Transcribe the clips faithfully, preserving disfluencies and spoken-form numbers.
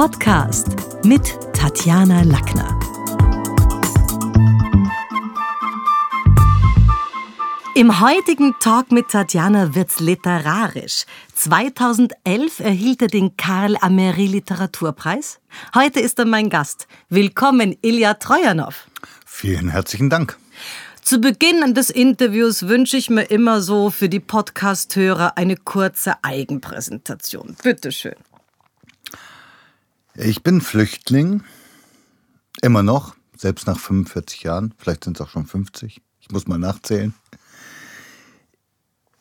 Podcast mit Tatjana Lackner. Im heutigen Talk mit Tatjana wird's literarisch. zweitausendelf erhielt er den Carl-Amery-Literaturpreis. Heute ist er mein Gast. Willkommen, Ilija Trojanow. Vielen herzlichen Dank. Zu Beginn des Interviews wünsche ich mir immer so für die Podcast-Hörer eine kurze Eigenpräsentation. Bitte schön. Ich bin Flüchtling, immer noch, selbst nach fünfundvierzig Jahren. Vielleicht sind es auch schon fünfzig. Ich muss mal nachzählen.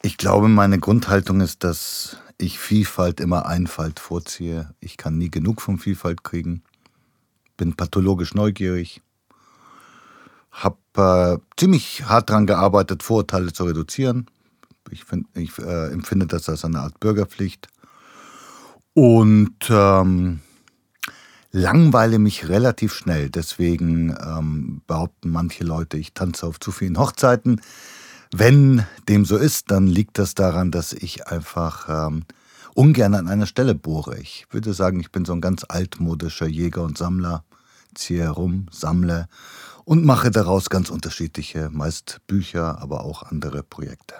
Ich glaube, meine Grundhaltung ist, dass ich Vielfalt immer Einfalt vorziehe. Ich kann nie genug von Vielfalt kriegen, bin pathologisch neugierig, habe äh, ziemlich hart daran gearbeitet, Vorurteile zu reduzieren. Ich, find, ich äh, empfinde das als eine Art Bürgerpflicht und ähm, langweile mich relativ schnell. Deswegen ähm, behaupten manche Leute, ich tanze auf zu vielen Hochzeiten. Wenn dem so ist, dann liegt das daran, dass ich einfach ähm, ungern an einer Stelle bohre. Ich würde sagen, ich bin so ein ganz altmodischer Jäger und Sammler, ziehe herum, sammle und mache daraus ganz unterschiedliche, meist Bücher, aber auch andere Projekte.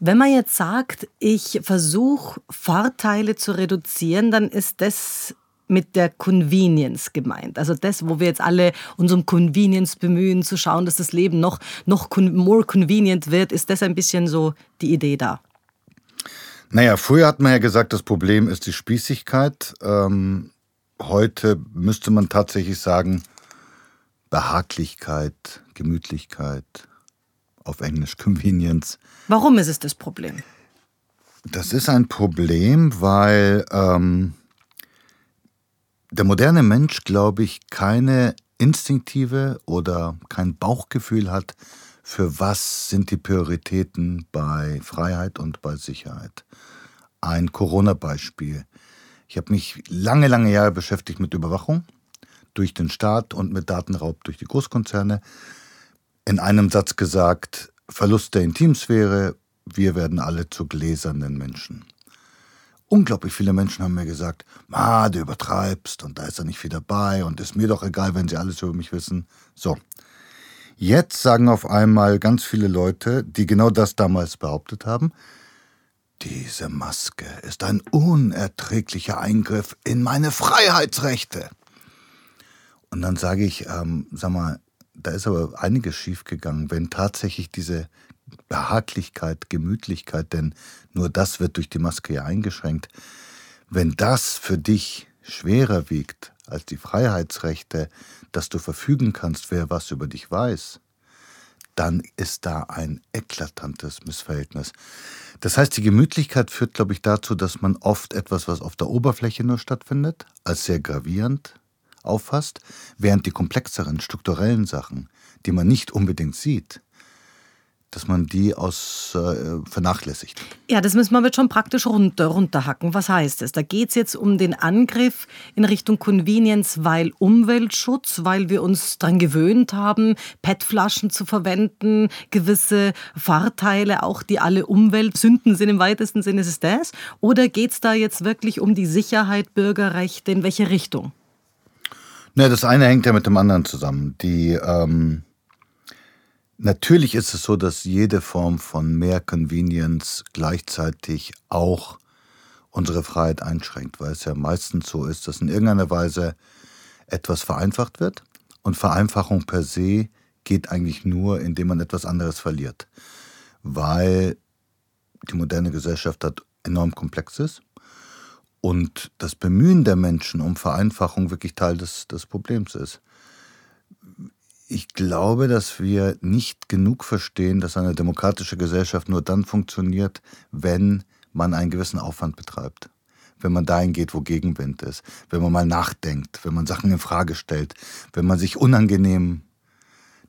Wenn man jetzt sagt, ich versuche Vorteile zu reduzieren, dann ist das mit der Convenience gemeint. Also das, wo wir jetzt alle uns um Convenience bemühen, zu schauen, dass das Leben noch, noch more convenient wird, ist das ein bisschen so die Idee da? Naja, früher hat man ja gesagt, das Problem ist die Spießigkeit. Ähm, heute müsste man tatsächlich sagen, Behaglichkeit, Gemütlichkeit, auf Englisch Convenience. Warum ist es das Problem? Das ist ein Problem, weil Ähm, der moderne Mensch, glaube ich, keine instinktive oder kein Bauchgefühl hat, für was sind die Prioritäten bei Freiheit und bei Sicherheit. Ein Corona-Beispiel. Ich habe mich lange, lange Jahre beschäftigt mit Überwachung durch den Staat und mit Datenraub durch die Großkonzerne. In einem Satz gesagt, Verlust der Intimsphäre, wir werden alle zu gläsernen Menschen. Unglaublich viele Menschen haben mir gesagt, ah, du übertreibst und da ist ja nicht viel dabei und ist mir doch egal, wenn sie alles über mich wissen. So, jetzt sagen auf einmal ganz viele Leute, die genau das damals behauptet haben, diese Maske ist ein unerträglicher Eingriff in meine Freiheitsrechte. Und dann sage ich, ähm, sag mal, da ist aber einiges schiefgegangen, wenn tatsächlich diese Behaglichkeit, Gemütlichkeit, denn nur das wird durch die Maske ja eingeschränkt. Wenn das für dich schwerer wiegt als die Freiheitsrechte, dass du verfügen kannst, wer was über dich weiß, dann ist da ein eklatantes Missverhältnis. Das heißt, die Gemütlichkeit führt, glaube ich, dazu, dass man oft etwas, was auf der Oberfläche nur stattfindet, als sehr gravierend auffasst, während die komplexeren strukturellen Sachen, die man nicht unbedingt sieht, dass man die aus äh, vernachlässigt. Ja, das müssen wir jetzt schon praktisch runter, runterhacken. Was heißt das? Da geht es jetzt um den Angriff in Richtung Convenience, weil Umweltschutz, weil wir uns daran gewöhnt haben, P E T-Flaschen zu verwenden, gewisse Vorteile, auch die alle Umweltsünden sind im weitesten Sinne. Ist es das? Oder geht es da jetzt wirklich um die Sicherheit, Bürgerrechte, in welche Richtung? Na, das eine hängt ja mit dem anderen zusammen. Die ähm Natürlich ist es so, dass jede Form von mehr Convenience gleichzeitig auch unsere Freiheit einschränkt, weil es ja meistens so ist, dass in irgendeiner Weise etwas vereinfacht wird und Vereinfachung per se geht eigentlich nur, indem man etwas anderes verliert, weil die moderne Gesellschaft halt enorm komplex ist und das Bemühen der Menschen um Vereinfachung wirklich Teil des, des Problems ist. Ich glaube, dass wir nicht genug verstehen, dass eine demokratische Gesellschaft nur dann funktioniert, wenn man einen gewissen Aufwand betreibt. Wenn man dahin geht, wo Gegenwind ist. Wenn man mal nachdenkt, wenn man Sachen in Frage stellt, wenn man sich unangenehmen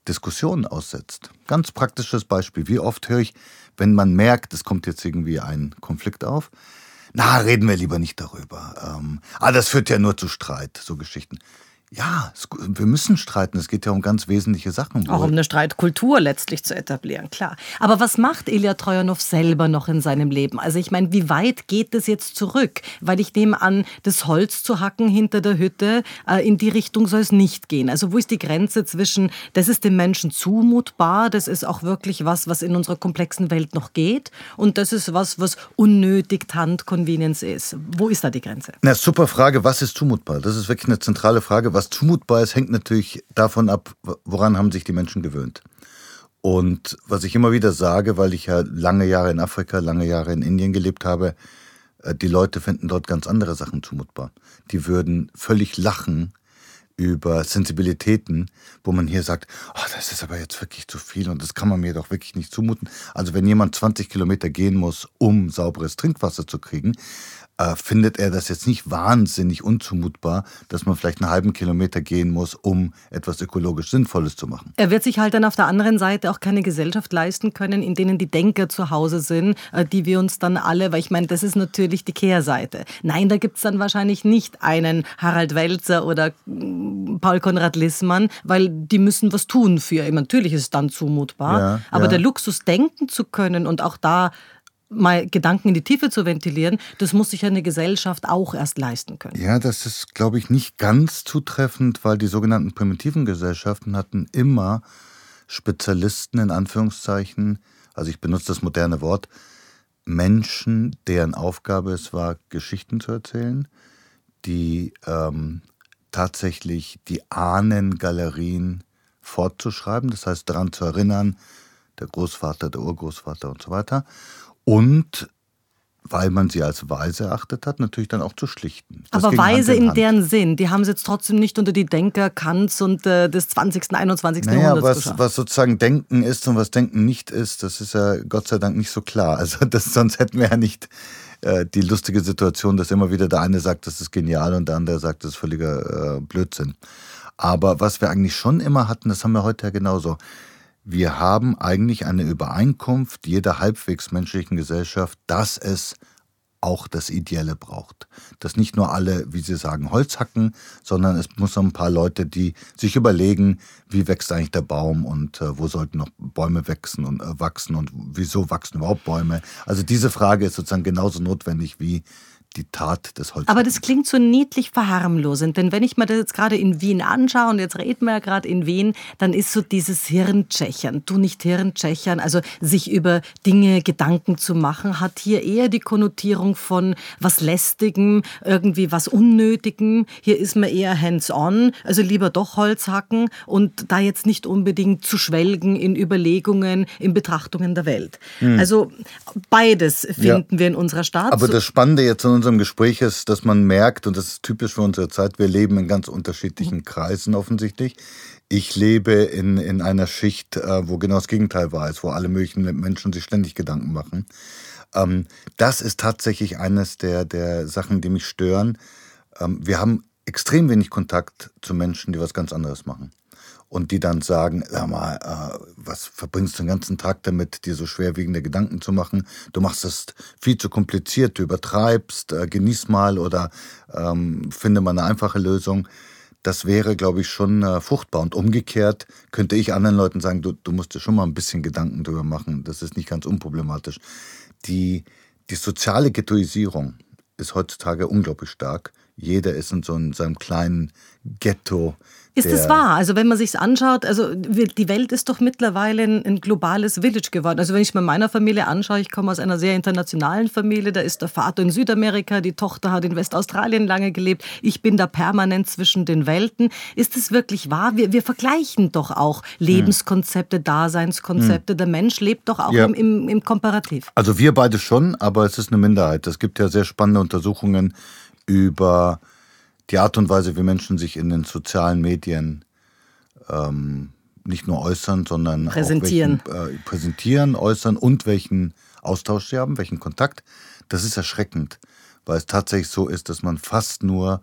Diskussionen aussetzt. Ganz praktisches Beispiel. Wie oft höre ich, wenn man merkt, es kommt jetzt irgendwie ein Konflikt auf, na, reden wir lieber nicht darüber. Ähm, ah, das führt ja nur zu Streit, so Geschichten. Ja, es, wir müssen streiten. Es geht ja um ganz wesentliche Sachen. Auch um eine Streitkultur letztlich zu etablieren, klar. Aber was macht Ilija Trojanow selber noch in seinem Leben? Also ich meine, wie weit geht es jetzt zurück? Weil ich nehme an, das Holz zu hacken hinter der Hütte, äh, in die Richtung soll es nicht gehen. Also wo ist die Grenze zwischen, das ist dem Menschen zumutbar, das ist auch wirklich was, was in unserer komplexen Welt noch geht, und das ist was, was unnötig Tant-Convenience ist. Wo ist da die Grenze? Na, super Frage, was ist zumutbar? Das ist wirklich eine zentrale Frage. Was zumutbar ist, hängt natürlich davon ab, woran haben sich die Menschen gewöhnt. Und was ich immer wieder sage, weil ich ja lange Jahre in Afrika, lange Jahre in Indien gelebt habe, die Leute finden dort ganz andere Sachen zumutbar. Die würden völlig lachen über Sensibilitäten, wo man hier sagt, oh, das ist aber jetzt wirklich zu viel und das kann man mir doch wirklich nicht zumuten. Also wenn jemand zwanzig Kilometer gehen muss, um sauberes Trinkwasser zu kriegen, äh, findet er das jetzt nicht wahnsinnig unzumutbar, dass man vielleicht einen halben Kilometer gehen muss, um etwas ökologisch Sinnvolles zu machen. Er wird sich halt dann auf der anderen Seite auch keine Gesellschaft leisten können, in denen die Denker zu Hause sind, äh, die wir uns dann alle, weil ich meine, das ist natürlich die Kehrseite. Nein, da gibt es dann wahrscheinlich nicht einen Harald Welzer oder Paul Konrad Lissmann, weil die müssen was tun für ihn. Natürlich ist es dann zumutbar, ja, aber ja. Der Luxus, denken zu können und auch da mal Gedanken in die Tiefe zu ventilieren, das muss sich eine Gesellschaft auch erst leisten können. Ja, das ist, glaube ich, nicht ganz zutreffend, weil die sogenannten primitiven Gesellschaften hatten immer Spezialisten, in Anführungszeichen, also ich benutze das moderne Wort, Menschen, deren Aufgabe es war, Geschichten zu erzählen, die ähm, tatsächlich die Ahnengalerien fortzuschreiben, das heißt daran zu erinnern, der Großvater, der Urgroßvater und so weiter. Und weil man sie als weise erachtet hat, natürlich dann auch zu schlichten. Das aber weise in, in deren Sinn, die haben es jetzt trotzdem nicht unter die Denker Kants und äh, des zwanzigsten, einundzwanzigsten Naja, Jahrhunderts geschafft. Was sozusagen Denken ist und was Denken nicht ist, das ist ja Gott sei Dank nicht so klar. Also das, sonst hätten wir ja nicht äh, die lustige Situation, dass immer wieder der eine sagt, das ist genial und der andere sagt, das ist völliger äh, Blödsinn. Aber was wir eigentlich schon immer hatten, das haben wir heute ja genauso. Wir haben eigentlich eine Übereinkunft jeder halbwegs menschlichen Gesellschaft, dass es auch das Ideelle braucht. Dass nicht nur alle, wie Sie sagen, Holz hacken, sondern es muss noch ein paar Leute, die sich überlegen, wie wächst eigentlich der Baum und äh, wo sollten noch Bäume wachsen und, äh, wachsen und wieso wachsen überhaupt Bäume. Also diese Frage ist sozusagen genauso notwendig wie die Tat des Holzhackens. Aber das klingt so niedlich verharmlosend, denn wenn ich mir das jetzt gerade in Wien anschaue, und jetzt reden wir ja gerade in Wien, dann ist so dieses Hirntschächern, du nicht Hirntschächern, also sich über Dinge Gedanken zu machen, hat hier eher die Konnotierung von was Lästigem, irgendwie was Unnötigem. Hier ist man eher hands-on, also lieber doch Holzhacken und da jetzt nicht unbedingt zu schwelgen in Überlegungen, in Betrachtungen der Welt. Hm. Also beides finden ja. wir in unserer Stadt. Aber das Spannende jetzt in unserem Gespräch ist, dass man merkt, und das ist typisch für unsere Zeit, wir leben in ganz unterschiedlichen Kreisen offensichtlich. Ich lebe in, in einer Schicht, wo genau das Gegenteil wahr ist, wo alle möglichen Menschen sich ständig Gedanken machen. Das ist tatsächlich eines der, der Sachen, die mich stören. Wir haben extrem wenig Kontakt zu Menschen, die was ganz anderes machen. Und die dann sagen, sag mal, äh, was verbringst du den ganzen Tag damit, dir so schwerwiegende Gedanken zu machen? Du machst es viel zu kompliziert, du übertreibst, äh, genieß mal oder ähm, finde mal eine einfache Lösung. Das wäre, glaube ich, schon äh, fruchtbar. Und umgekehrt könnte ich anderen Leuten sagen, du, du musst dir schon mal ein bisschen Gedanken drüber machen. Das ist nicht ganz unproblematisch. Die, die soziale Ghettoisierung ist heutzutage unglaublich stark. Jeder ist in so einem, seinem kleinen Ghetto. Ist es wahr? Also wenn man sich es anschaut, also die Welt ist doch mittlerweile ein, ein globales Village geworden. Also wenn ich mir meiner Familie anschaue, ich komme aus einer sehr internationalen Familie, da ist der Vater in Südamerika, die Tochter hat in Westaustralien lange gelebt, ich bin da permanent zwischen den Welten. Ist es wirklich wahr? Wir, wir vergleichen doch auch Lebenskonzepte, Daseinskonzepte. Hm. Der Mensch lebt doch auch ja. im, im, im Komparativ. Also wir beide schon, aber es ist eine Minderheit. Es gibt ja sehr spannende Untersuchungen über die Art und Weise, wie Menschen sich in den sozialen Medien ähm, nicht nur äußern, sondern präsentieren. Auch welchen, äh, präsentieren, äußern und welchen Austausch sie haben, welchen Kontakt. Das ist erschreckend, weil es tatsächlich so ist, dass man fast nur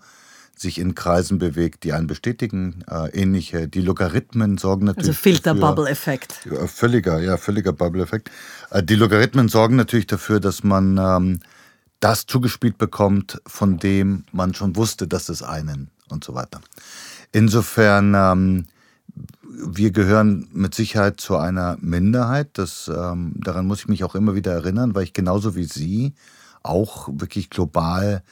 sich in Kreisen bewegt, die einen bestätigen, äh, ähnliche. Die Logarithmen sorgen natürlich... Also Filter-Bubble-Effekt. Äh, völliger, ja, völliger Bubble-Effekt. Äh, die Logarithmen sorgen natürlich dafür, dass man... Ähm, das zugespielt bekommt, von dem man schon wusste, dass es einen und so weiter. Insofern, ähm, wir gehören mit Sicherheit zu einer Minderheit. Das, ähm, daran muss ich mich auch immer wieder erinnern, weil ich genauso wie Sie auch wirklich global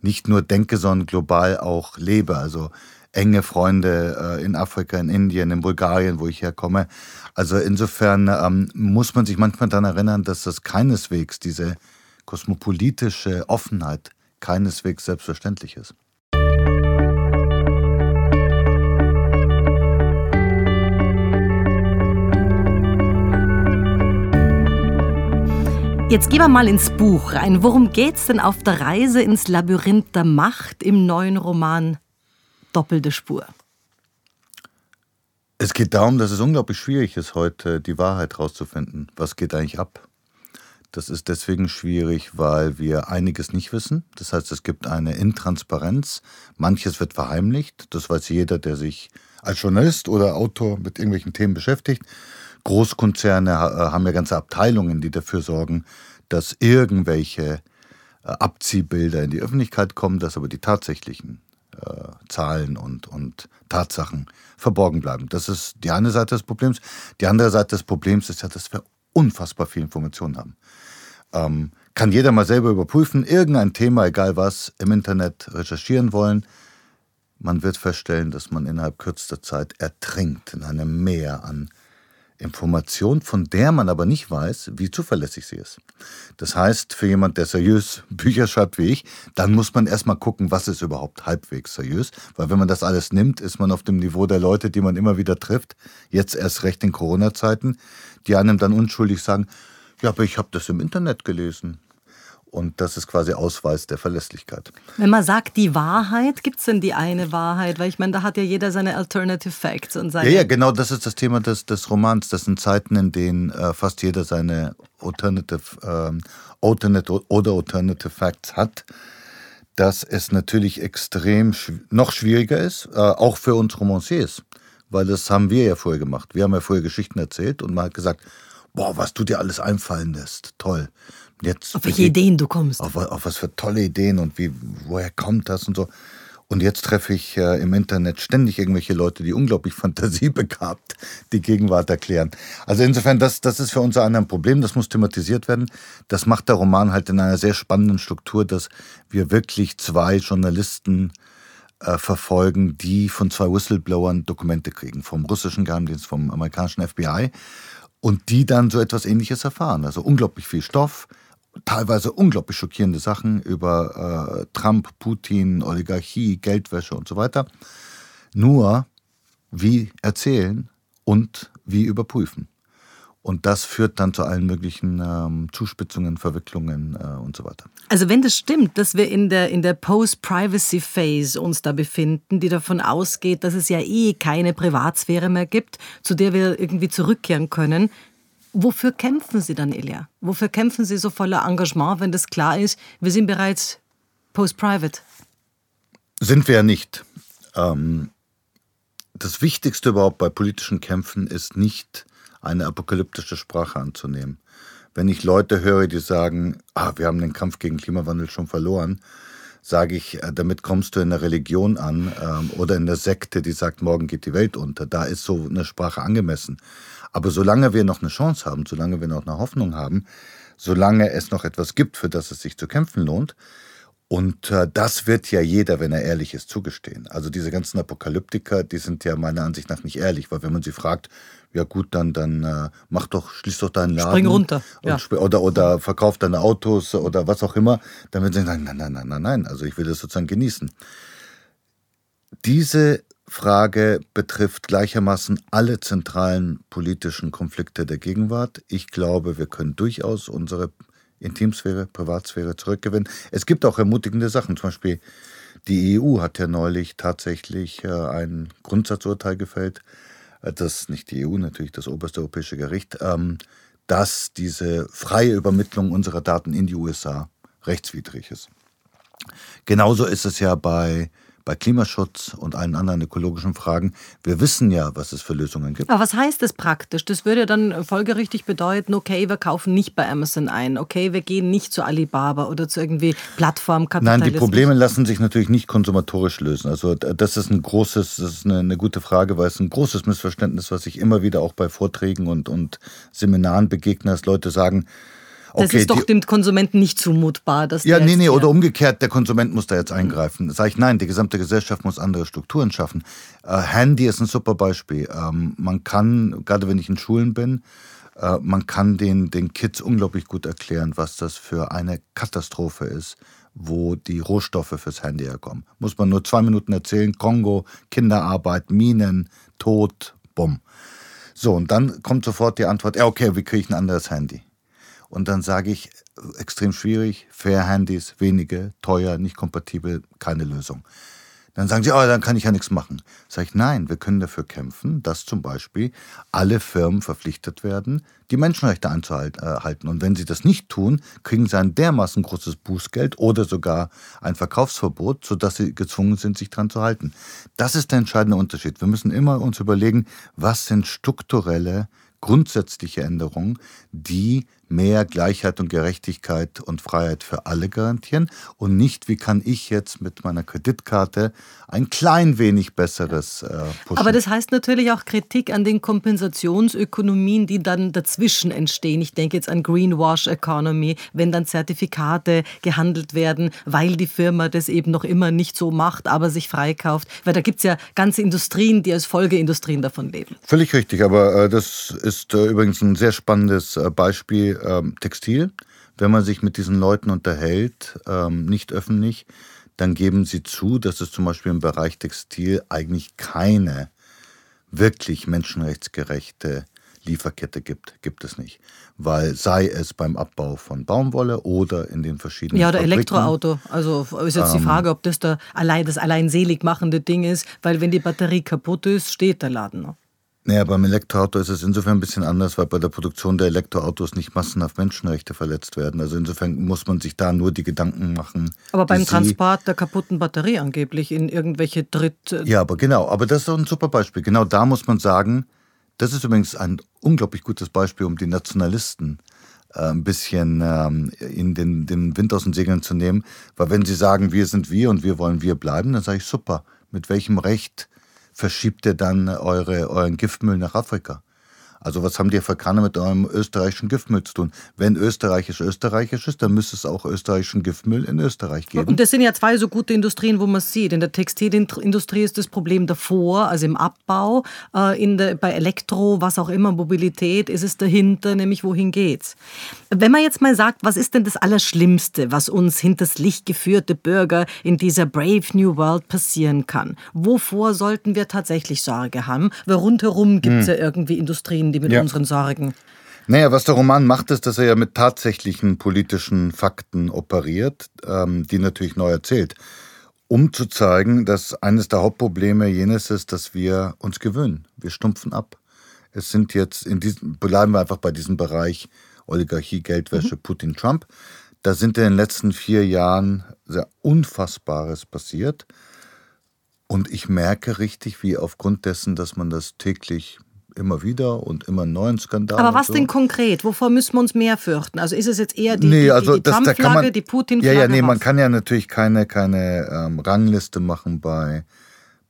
nicht nur denke, sondern global auch lebe. Also enge Freunde äh, in Afrika, in Indien, in Bulgarien, wo ich herkomme. Also insofern ähm, muss man sich manchmal daran erinnern, dass das keineswegs, diese kosmopolitische Offenheit keineswegs selbstverständlich ist. Jetzt gehen wir mal ins Buch rein. Worum geht's denn auf der Reise ins Labyrinth der Macht im neuen Roman Doppelte Spur? Es geht darum, dass es unglaublich schwierig ist, heute die Wahrheit rauszufinden. Was geht eigentlich ab? Das ist deswegen schwierig, weil wir einiges nicht wissen. Das heißt, es gibt eine Intransparenz. Manches wird verheimlicht. Das weiß jeder, der sich als Journalist oder Autor mit irgendwelchen Themen beschäftigt. Großkonzerne haben ja ganze Abteilungen, die dafür sorgen, dass irgendwelche Abziehbilder in die Öffentlichkeit kommen, dass aber die tatsächlichen äh, Zahlen und, und Tatsachen verborgen bleiben. Das ist die eine Seite des Problems. Die andere Seite des Problems ist ja, dass wir unfassbar viel Informationen haben. Ähm, kann jeder mal selber überprüfen, irgendein Thema, egal was, im Internet recherchieren wollen. Man wird feststellen, dass man innerhalb kürzester Zeit ertrinkt in einem Meer an Information, von der man aber nicht weiß, wie zuverlässig sie ist. Das heißt, für jemand, der seriös Bücher schreibt wie ich, dann muss man erstmal gucken, was ist überhaupt halbwegs seriös, weil wenn man das alles nimmt, ist man auf dem Niveau der Leute, die man immer wieder trifft, jetzt erst recht in Corona-Zeiten, die einem dann unschuldig sagen, ja, aber ich habe das im Internet gelesen. Und das ist quasi Ausweis der Verlässlichkeit. Wenn man sagt, die Wahrheit, gibt es denn die eine Wahrheit? Weil ich meine, da hat ja jeder seine Alternative Facts. Und seine ja, ja, genau, das ist das Thema des, des Romans. Das sind Zeiten, in denen äh, fast jeder seine Alternative, ähm, Alternative oder Alternative Facts hat. Dass es natürlich extrem schw- noch schwieriger ist, äh, auch für uns Romanciers. Weil das haben wir ja vorher gemacht. Wir haben ja vorher Geschichten erzählt und man hat gesagt, boah, was du dir alles einfallen lässt, toll. Jetzt, auf welche Ideen du kommst. Auf, auf was für tolle Ideen und wie, woher kommt das und so. Und jetzt treffe ich äh, im Internet ständig irgendwelche Leute, die unglaublich fantasiebegabt die Gegenwart erklären. Also insofern, das, das ist für uns ein anderes Problem, das muss thematisiert werden. Das macht der Roman halt in einer sehr spannenden Struktur, dass wir wirklich zwei Journalisten äh, verfolgen, die von zwei Whistleblowern Dokumente kriegen. Vom russischen Geheimdienst, vom amerikanischen F B I. Und die dann so etwas Ähnliches erfahren. Also unglaublich viel Stoff, teilweise unglaublich schockierende Sachen über äh, Trump, Putin, Oligarchie, Geldwäsche und so weiter. Nur wie erzählen und wie überprüfen. Und das führt dann zu allen möglichen ähm, Zuspitzungen, Verwicklungen äh, und so weiter. Also wenn das stimmt, dass wir in der, in der Post-Privacy-Phase uns da befinden, die davon ausgeht, dass es ja eh keine Privatsphäre mehr gibt, zu der wir irgendwie zurückkehren können, wofür kämpfen Sie dann, Ilija? Wofür kämpfen Sie so voller Engagement, wenn das klar ist, wir sind bereits Post-Private? Sind wir ja nicht. Ähm, das Wichtigste überhaupt bei politischen Kämpfen ist nicht, eine apokalyptische Sprache anzunehmen. Wenn ich Leute höre, die sagen, ah, wir haben den Kampf gegen Klimawandel schon verloren, sage ich, damit kommst du in der Religion an ähm, oder in der Sekte, die sagt, morgen geht die Welt unter. Da ist so eine Sprache angemessen. Aber solange wir noch eine Chance haben, solange wir noch eine Hoffnung haben, solange es noch etwas gibt, für das es sich zu kämpfen lohnt, und äh, das wird ja jeder, wenn er ehrlich ist, zugestehen. Also diese ganzen Apokalyptiker, die sind ja meiner Ansicht nach nicht ehrlich, weil wenn man sie fragt, ja gut, dann, dann äh, mach doch, schließ doch deinen Laden. Spring runter. Und ja. sp- oder, oder verkauf deine Autos oder was auch immer. Dann würden sie sagen, nein, nein, nein, nein, nein, also ich will das sozusagen genießen. Diese Frage betrifft gleichermaßen alle zentralen politischen Konflikte der Gegenwart. Ich glaube, wir können durchaus unsere Intimsphäre, Privatsphäre zurückgewinnen. Es gibt auch ermutigende Sachen. Zum Beispiel die E U hat ja neulich tatsächlich äh, ein Grundsatzurteil gefällt, das nicht die E U, natürlich das oberste europäische Gericht, ähm, dass diese freie Übermittlung unserer Daten in die U S A rechtswidrig ist. Genauso ist es ja bei bei Klimaschutz und allen anderen ökologischen Fragen. Wir wissen ja, was es für Lösungen gibt. Aber was heißt das praktisch? Das würde dann folgerichtig bedeuten, okay, wir kaufen nicht bei Amazon ein, okay, wir gehen nicht zu Alibaba oder zu irgendwie Plattformkapitalismus. Nein, die Probleme lassen sich natürlich nicht konsumatorisch lösen. Also das ist ein großes, das ist eine, eine gute Frage, weil es ein großes Missverständnis, was ich immer wieder auch bei Vorträgen und, und Seminaren begegne, dass Leute sagen, das okay, ist doch die, dem Konsumenten nicht zumutbar. Dass ja, nee, nee, oder umgekehrt, der Konsument muss da jetzt eingreifen. Da sage ich, nein, die gesamte Gesellschaft muss andere Strukturen schaffen. Äh, Handy ist ein super Beispiel. Ähm, man kann, gerade wenn ich in Schulen bin, äh, man kann den, den Kids unglaublich gut erklären, was das für eine Katastrophe ist, wo die Rohstoffe fürs Handy herkommen. Muss man nur zwei Minuten erzählen, Kongo, Kinderarbeit, Minen, Tod, bumm. So, und dann kommt sofort die Antwort, ja okay, wie kriege ich ein anderes Handy? Und dann sage ich, extrem schwierig, fair Handys, wenige, teuer, nicht kompatibel, keine Lösung. Dann sagen sie, oh, dann kann ich ja nichts machen. Sage ich, nein, wir können dafür kämpfen, dass zum Beispiel alle Firmen verpflichtet werden, die Menschenrechte einzuhalten. Und wenn sie das nicht tun, kriegen sie ein dermaßen großes Bußgeld oder sogar ein Verkaufsverbot, sodass sie gezwungen sind, sich dran zu halten. Das ist der entscheidende Unterschied. Wir müssen immer uns überlegen, was sind strukturelle, grundsätzliche Änderungen, die mehr Gleichheit und Gerechtigkeit und Freiheit für alle garantieren und nicht, wie kann ich jetzt mit meiner Kreditkarte ein klein wenig besseres äh, pushen. Aber das heißt natürlich auch Kritik an den Kompensationsökonomien, die dann dazwischen entstehen. Ich denke jetzt an Greenwash Economy, wenn dann Zertifikate gehandelt werden, weil die Firma das eben noch immer nicht so macht, aber sich freikauft. Weil da gibt es ja ganze Industrien, die als Folgeindustrien davon leben. Völlig richtig, aber äh, das ist äh, übrigens ein sehr spannendes äh, Beispiel, Textil. Wenn man sich mit diesen Leuten unterhält, nicht öffentlich, dann geben sie zu, dass es zum Beispiel im Bereich Textil eigentlich keine wirklich menschenrechtsgerechte Lieferkette gibt. Gibt es nicht. Weil sei es beim Abbau von Baumwolle oder in den verschiedenen Ja, oder Fabriken. Elektroauto. Also ist jetzt ähm, die Frage, ob das da allein, das allein selig machende Ding ist, weil wenn die Batterie kaputt ist, steht der Laden noch. Naja, beim Elektroauto ist es insofern ein bisschen anders, weil bei der Produktion der Elektroautos nicht massenhaft Menschenrechte verletzt werden. Also insofern muss man sich da nur die Gedanken machen. Aber beim Transport der kaputten Batterie angeblich in irgendwelche Dritt... Ja, aber genau, aber das ist doch ein super Beispiel. Genau da muss man sagen, das ist übrigens ein unglaublich gutes Beispiel, um die Nationalisten ein bisschen ähm, in den, den Wind aus den Segeln zu nehmen. Weil wenn sie sagen, wir sind wir und wir wollen wir bleiben, dann sage ich, super, mit welchem Recht verschiebt ihr dann eure, euren Giftmüll nach Afrika? Also was haben die Afrikaner mit eurem österreichischen Giftmüll zu tun? Wenn österreichisch österreichisch ist, dann müsste es auch österreichischen Giftmüll in Österreich geben. Und das sind ja zwei so gute Industrien, wo man es sieht. In der Textilindustrie ist das Problem davor, also im Abbau. In der, bei Elektro, was auch immer, Mobilität, ist es dahinter, nämlich wohin geht's? Wenn man jetzt mal sagt, was ist denn das Allerschlimmste, was uns hinters Licht geführte Bürger in dieser Brave New World passieren kann? Wovor sollten wir tatsächlich Sorge haben? Weil rundherum gibt es hm. ja irgendwie Industrien, die mit ja. unseren Sorgen. Naja, was der Roman macht, ist, dass er ja mit tatsächlichen politischen Fakten operiert, ähm, die natürlich neu erzählt, um zu zeigen, dass eines der Hauptprobleme jenes ist, dass wir uns gewöhnen. Wir stumpfen ab. Es sind jetzt, in diesem, bleiben wir einfach bei diesem Bereich Oligarchie, Geldwäsche, mhm. Putin, Trump. Da sind in den letzten vier Jahren sehr Unfassbares passiert. Und ich merke richtig, wie aufgrund dessen, dass man das täglich immer wieder und immer einen neuen Skandal. Aber was so. denn konkret? Wovor müssen wir uns mehr fürchten? Also ist es jetzt eher die, nee, die, also die, die Trump-Flagge, die Putin-Flagge? Ja, ja, nee, raus? Man kann ja natürlich keine, keine ähm, Rangliste machen bei,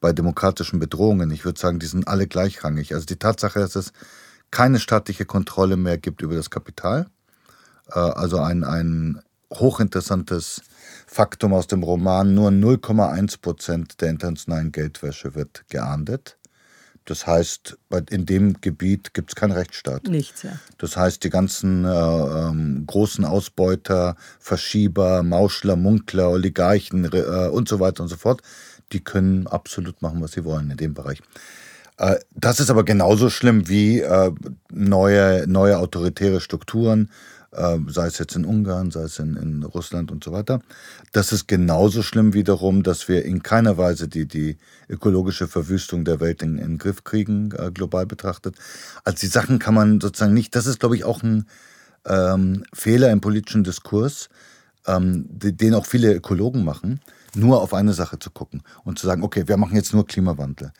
bei demokratischen Bedrohungen. Ich würde sagen, die sind alle gleichrangig. Also die Tatsache, dass es keine staatliche Kontrolle mehr gibt über das Kapital, äh, also ein, ein hochinteressantes Faktum aus dem Roman, nur null Komma eins Prozent der internationalen Geldwäsche wird geahndet. Das heißt, in dem Gebiet gibt es keinen Rechtsstaat. Nichts, ja. Das heißt, die ganzen äh, ähm, großen Ausbeuter, Verschieber, Mauschler, Munkler, Oligarchen äh, und so weiter und so fort, die können absolut machen, was sie wollen in dem Bereich. Äh, das ist aber genauso schlimm wie äh, neue, neue autoritäre Strukturen, äh, sei es jetzt in Ungarn, sei es in, in Russland und so weiter. Das ist genauso schlimm wiederum, dass wir in keiner Weise die, die ökologische Verwüstung der Welt in, in den Griff kriegen, äh, global betrachtet. Also die Sachen kann man sozusagen nicht, das ist, glaube ich, auch ein ähm, Fehler im politischen Diskurs, ähm, den auch viele Ökologen machen. nur auf eine Sache zu gucken und zu sagen, okay, wir machen jetzt nur Klimawandel.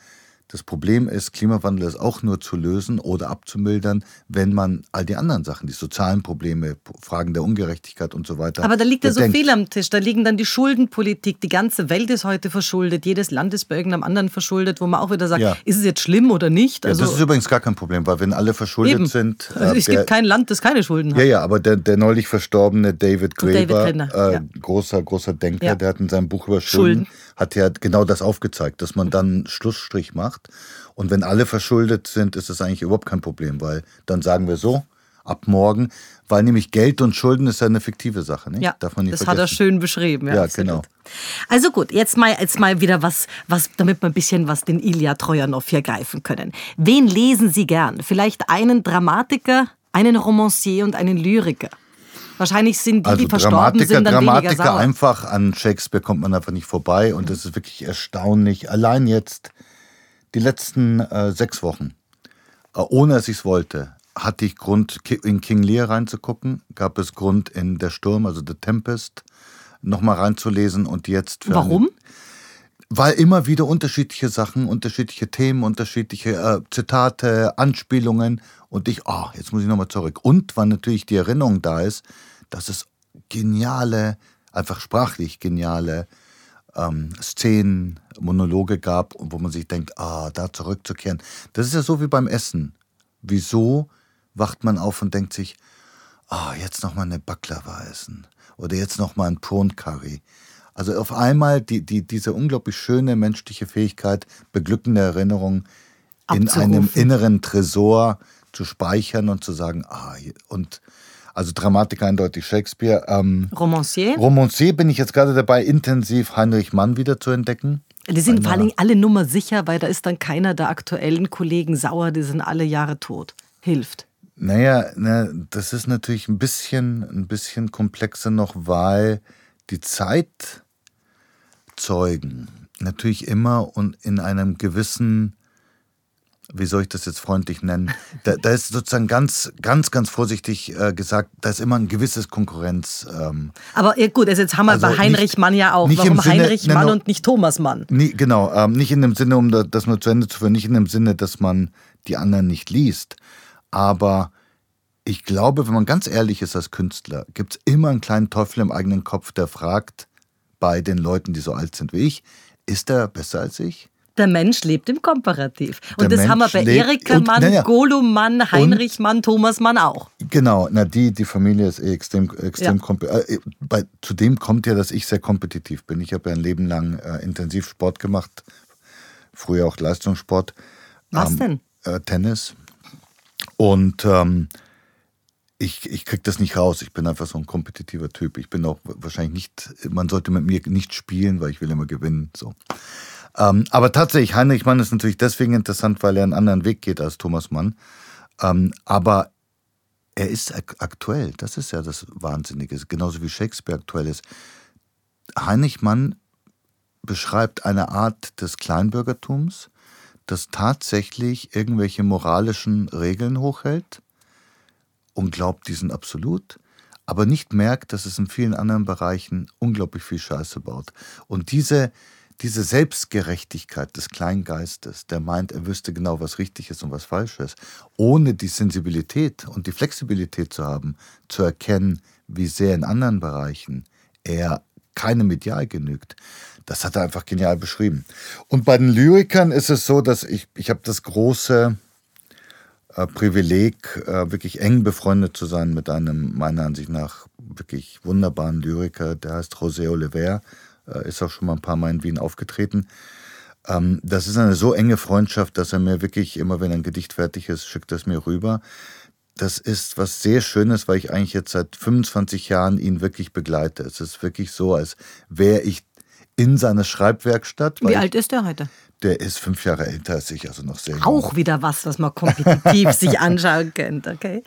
Das Problem ist, Klimawandel ist auch nur zu lösen oder abzumildern, wenn man all die anderen Sachen, die sozialen Probleme, Fragen der Ungerechtigkeit und so weiter. Aber da liegt ja so viel am Tisch. Da liegen dann die Schuldenpolitik. Die ganze Welt ist heute verschuldet. Jedes Land ist bei irgendeinem anderen verschuldet, wo man auch wieder sagt, ja. Ist es jetzt schlimm oder nicht? Also ja, das ist übrigens gar kein Problem, weil wenn alle verschuldet eben. sind... Also es der, gibt kein Land, das keine Schulden hat. Ja, ja, aber der, der neulich verstorbene David Graeber, äh, ja. großer, großer Denker, ja. der hat in seinem Buch über Schulden, Schulden. hat ja genau das aufgezeigt, dass man dann Schlussstrich macht. Und wenn alle verschuldet sind, ist das eigentlich überhaupt kein Problem, weil dann sagen wir so, ab morgen, weil nämlich Geld und Schulden ist ja eine fiktive Sache, nicht? Ja, darf man nicht das vergessen. Hat er schön beschrieben. Ja, ja genau. Also gut, jetzt mal, jetzt mal wieder was, was, damit wir ein bisschen was den Ilija Trojanow hier greifen können. Wen lesen Sie gern? Vielleicht einen Dramatiker, einen Romancier und einen Lyriker? Wahrscheinlich sind die, also die verstorben Dramatiker, sind, dann Dramatiker weniger sauer. Einfach, an Shakespeare kommt man einfach nicht vorbei und es ist wirklich erstaunlich. Allein jetzt die letzten äh, sechs Wochen, äh, ohne dass ich es wollte, hatte ich Grund, in King Lear reinzugucken, gab es Grund, in Der Sturm, also The Tempest, nochmal reinzulesen und jetzt... Für Warum? Einen, weil immer wieder unterschiedliche Sachen, unterschiedliche Themen, unterschiedliche äh, Zitate, Anspielungen und ich, oh, jetzt muss ich nochmal zurück. Und weil natürlich die Erinnerung da ist, dass es geniale, einfach sprachlich geniale Ähm, Szenen, Monologe gab, wo man sich denkt, ah, da zurückzukehren. Das ist ja so wie beim Essen. Wieso wacht man auf und denkt sich, ah, jetzt nochmal eine Baklava essen oder jetzt nochmal ein Prawn Curry. Also auf einmal die, die, diese unglaublich schöne menschliche Fähigkeit, beglückende Erinnerungen in einem inneren Tresor zu speichern und zu sagen, ah, und also Dramatiker eindeutig Shakespeare. Ähm, Romancier? Romancier bin ich jetzt gerade dabei, intensiv Heinrich Mann wieder zu entdecken. Die sind vor allem alle Nummer sicher, weil da ist dann keiner der aktuellen Kollegen sauer, die sind alle Jahre tot. Hilft. Naja, na, das ist natürlich ein bisschen, ein bisschen komplexer noch, weil die Zeitzeugen natürlich immer und in einem gewissen... Wie soll ich das jetzt freundlich nennen? Da, da ist sozusagen ganz, ganz, ganz vorsichtig äh, gesagt, da ist immer ein gewisses Konkurrenz. Ähm, Aber ja, gut, also jetzt haben wir also bei Heinrich nicht, Mann ja auch. Warum Sinne, Heinrich Mann ne, und nicht Thomas Mann? Nie, genau, ähm, nicht in dem Sinne, um da, das mal zu Ende zu führen, nicht in dem Sinne, dass man die anderen nicht liest. Aber ich glaube, wenn man ganz ehrlich ist als Künstler, gibt es immer einen kleinen Teufel im eigenen Kopf, der fragt bei den Leuten, die so alt sind wie ich, ist der besser als ich? Der Mensch lebt im Komparativ. Und der das Mensch haben wir bei Erika Mann, ja, Golo Mann, Heinrich Mann, Thomas Mann auch. Genau, na die, die Familie ist eh extrem, extrem ja. kompetitiv. Äh, bei, zudem kommt ja, dass ich sehr kompetitiv bin. Ich habe ja ein Leben lang äh, intensiv Sport gemacht, früher auch Leistungssport. Was ähm, denn? Äh, Tennis. Und ähm, ich, ich kriege das nicht raus. Ich bin einfach so ein kompetitiver Typ. Ich bin auch wahrscheinlich nicht, man sollte mit mir nicht spielen, weil ich will immer gewinnen, so. Ähm, aber tatsächlich, Heinrich Mann ist natürlich deswegen interessant, weil er einen anderen Weg geht als Thomas Mann. Ähm, aber er ist ak- aktuell, das ist ja das Wahnsinnige, genauso wie Shakespeare aktuell ist. Heinrich Mann beschreibt eine Art des Kleinbürgertums, das tatsächlich irgendwelche moralischen Regeln hochhält und glaubt, die sind absolut, aber nicht merkt, dass es in vielen anderen Bereichen unglaublich viel Scheiße baut. Und diese... Diese Selbstgerechtigkeit des Kleingeistes, der meint, er wüsste genau, was richtig ist und was falsch ist, ohne die Sensibilität und die Flexibilität zu haben, zu erkennen, wie sehr in anderen Bereichen er keinem Ideal genügt, das hat er einfach genial beschrieben. Und bei den Lyrikern ist es so, dass ich, ich habe das große äh, Privileg, äh, wirklich eng befreundet zu sein mit einem, meiner Ansicht nach, wirklich wunderbaren Lyriker, der heißt José Oliver, ist auch schon mal ein paar Mal in Wien aufgetreten. Das ist eine so enge Freundschaft, dass er mir wirklich immer, wenn ein Gedicht fertig ist, schickt er es mir rüber. Das ist was sehr Schönes, weil ich eigentlich jetzt seit fünfundzwanzig Jahren ihn wirklich begleite. Es ist wirklich so, als wäre ich in seiner Schreibwerkstatt. Wie alt ist der heute? Der ist fünf Jahre älter als ich, also noch sehr jung. Auch wieder was, was man kompetitiv sich anschauen könnte. Okay.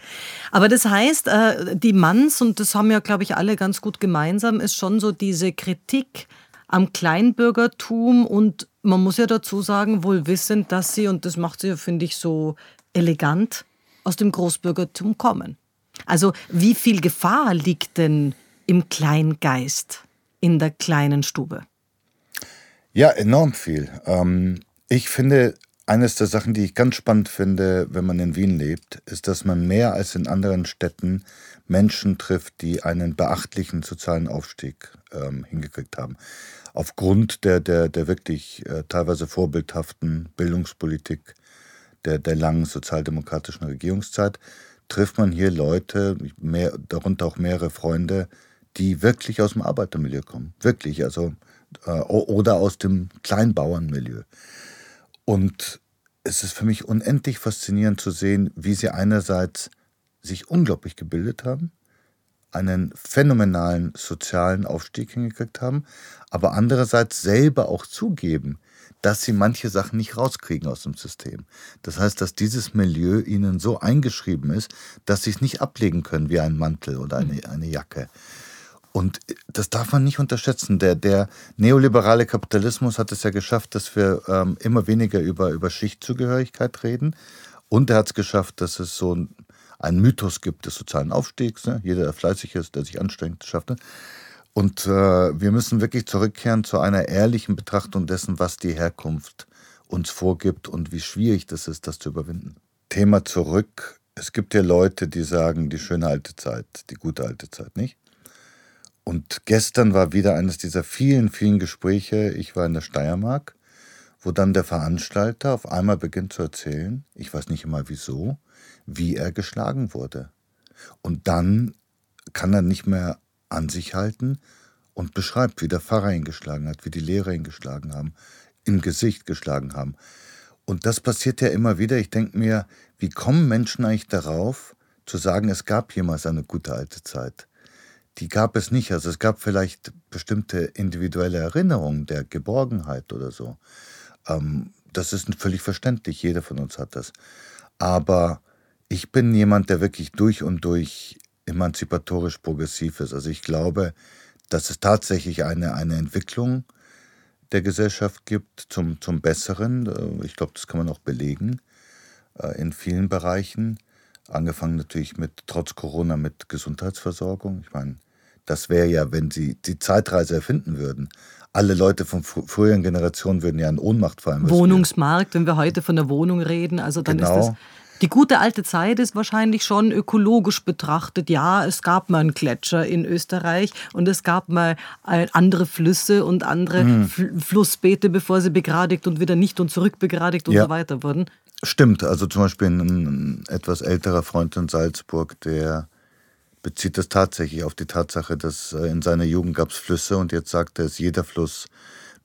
Aber das heißt, die Manns, und das haben ja, glaube ich, alle ganz gut gemeinsam, ist schon so diese Kritik am Kleinbürgertum. Und man muss ja dazu sagen, wohl wissend, dass sie, und das macht sie ja, finde ich, so elegant, aus dem Großbürgertum kommen. Also wie viel Gefahr liegt denn im Kleingeist, in der kleinen Stube? Ja, enorm viel. Ähm, ich finde, eines der Sachen, die ich ganz spannend finde, wenn man in Wien lebt, ist, dass man mehr als in anderen Städten Menschen trifft, die einen beachtlichen sozialen Aufstieg ähm, hingekriegt haben. Aufgrund der, der, der wirklich äh, teilweise vorbildhaften Bildungspolitik der, der langen sozialdemokratischen Regierungszeit trifft man hier Leute, mehr, darunter auch mehrere Freunde, die wirklich aus dem Arbeitermilieu kommen. Wirklich, also äh, oder aus dem Kleinbauernmilieu. Und es ist für mich unendlich faszinierend zu sehen, wie sie einerseits sich unglaublich gebildet haben, einen phänomenalen sozialen Aufstieg hingekriegt haben, aber andererseits selber auch zugeben, dass sie manche Sachen nicht rauskriegen aus dem System. Das heißt, dass dieses Milieu ihnen so eingeschrieben ist, dass sie es nicht ablegen können wie ein Mantel oder eine, eine Jacke. Und das darf man nicht unterschätzen. Der, der neoliberale Kapitalismus hat es ja geschafft, dass wir ähm, immer weniger über, über Schichtzugehörigkeit reden. Und er hat es geschafft, dass es so ein einen Mythos gibt des sozialen Aufstiegs. Ne? Jeder, der fleißig ist, der sich anstrengt, schafft es. Ne? Und äh, wir müssen wirklich zurückkehren zu einer ehrlichen Betrachtung dessen, was die Herkunft uns vorgibt und wie schwierig das ist, das zu überwinden. Thema zurück. Es gibt ja Leute, die sagen, die schöne alte Zeit, die gute alte Zeit, nicht? Und gestern war wieder eines dieser vielen, vielen Gespräche. Ich war in der Steiermark, wo dann der Veranstalter auf einmal beginnt zu erzählen, ich weiß nicht immer wieso, wie er geschlagen wurde. Und dann kann er nicht mehr an sich halten und beschreibt, wie der Pfarrer ihn geschlagen hat, wie die Lehrer ihn geschlagen haben, im Gesicht geschlagen haben. Und das passiert ja immer wieder. Ich denke mir, wie kommen Menschen eigentlich darauf, zu sagen, es gab jemals eine gute alte Zeit? Die gab es nicht. Also es gab vielleicht bestimmte individuelle Erinnerungen der Geborgenheit oder so. Ähm, das ist völlig verständlich. Jeder von uns hat das. Aber ich bin jemand, der wirklich durch und durch emanzipatorisch progressiv ist. Also ich glaube, dass es tatsächlich eine, eine Entwicklung der Gesellschaft gibt zum, zum Besseren. Ich glaube, das kann man auch belegen in vielen Bereichen. Angefangen natürlich mit, trotz Corona, mit Gesundheitsversorgung. Ich meine, das wäre ja, wenn sie die Zeitreise erfinden würden. Alle Leute von fr- früheren Generationen würden ja in Ohnmacht fallen. Wohnungsmarkt, wenn wir heute von der Wohnung reden, also dann genau. Ist das... Die gute alte Zeit ist wahrscheinlich schon ökologisch betrachtet. Ja, es gab mal einen Gletscher in Österreich und es gab mal andere Flüsse und andere hm. Fl- Flussbeete, bevor sie begradigt und wieder nicht und zurück begradigt und ja. so weiter wurden. Stimmt, also zum Beispiel ein etwas älterer Freund in Salzburg, der bezieht das tatsächlich auf die Tatsache, dass in seiner Jugend gab es Flüsse und jetzt sagt er, ist jeder Fluss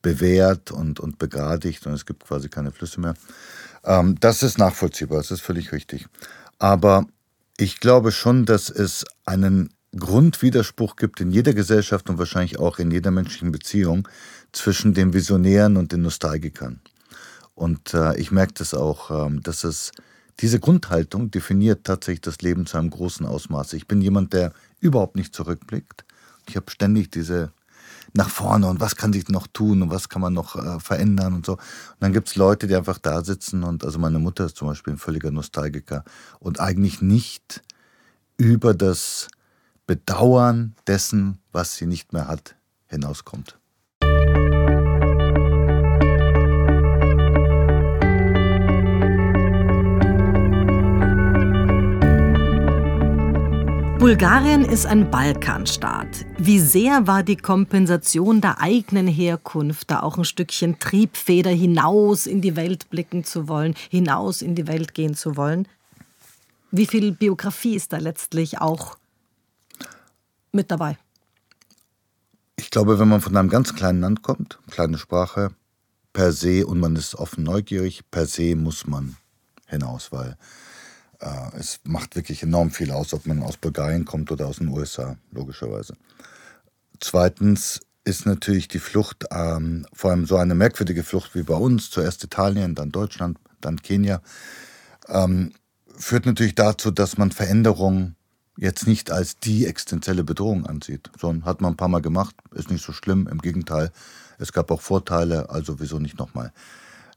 bewährt und, und begradigt und es gibt quasi keine Flüsse mehr. Ähm, das ist nachvollziehbar, das ist völlig richtig. Aber ich glaube schon, dass es einen Grundwiderspruch gibt in jeder Gesellschaft und wahrscheinlich auch in jeder menschlichen Beziehung zwischen dem Visionären und den Nostalgikern. Und äh, ich merke das auch, ähm, dass es diese Grundhaltung definiert tatsächlich das Leben zu einem großen Ausmaß. Ich bin jemand, der überhaupt nicht zurückblickt. Ich habe ständig diese nach vorne und was kann sich noch tun und was kann man noch äh, verändern und so. Und dann gibt es Leute, die einfach da sitzen und also meine Mutter ist zum Beispiel ein völliger Nostalgiker und eigentlich nicht über das Bedauern dessen, was sie nicht mehr hat, hinauskommt. Bulgarien ist ein Balkanstaat. Wie sehr war die Kompensation der eigenen Herkunft, da auch ein Stückchen Triebfeder hinaus in die Welt blicken zu wollen, hinaus in die Welt gehen zu wollen? Wie viel Biografie ist da letztlich auch mit dabei? Ich glaube, wenn man von einem ganz kleinen Land kommt, kleine Sprache, per se, und man ist offen neugierig, per se muss man hinaus, weil... Es macht wirklich enorm viel aus, ob man aus Bulgarien kommt oder aus den U S A, logischerweise. Zweitens ist natürlich die Flucht, ähm, vor allem so eine merkwürdige Flucht wie bei uns, zuerst Italien, dann Deutschland, dann Kenia, ähm, führt natürlich dazu, dass man Veränderungen jetzt nicht als die existenzielle Bedrohung ansieht. Sondern hat man ein paar Mal gemacht, ist nicht so schlimm, im Gegenteil. Es gab auch Vorteile, also wieso nicht nochmal.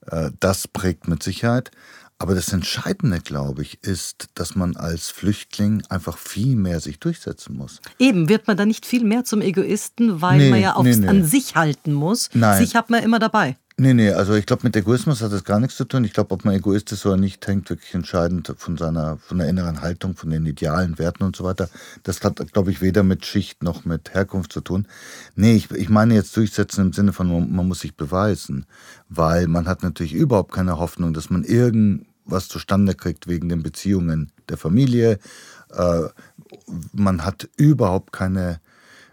Äh, das prägt mit Sicherheit. Aber das Entscheidende, glaube ich, ist, dass man als Flüchtling einfach viel mehr sich durchsetzen muss. Eben, wird man da nicht viel mehr zum Egoisten, weil nee, man ja auch nee, nee. an sich halten muss. Nein. Sich hat man ja immer dabei. Nee, nee, also ich glaube, mit Egoismus hat das gar nichts zu tun. Ich glaube, ob man Egoist ist oder nicht, hängt wirklich entscheidend von seiner, von der inneren Haltung, von den idealen Werten und so weiter. Das hat, glaube ich, weder mit Schicht noch mit Herkunft zu tun. Nee, ich, ich meine jetzt durchsetzen im Sinne von, man muss sich beweisen, weil man hat natürlich überhaupt keine Hoffnung, dass man irgendwas zustande kriegt wegen den Beziehungen der Familie. Äh, man hat überhaupt keine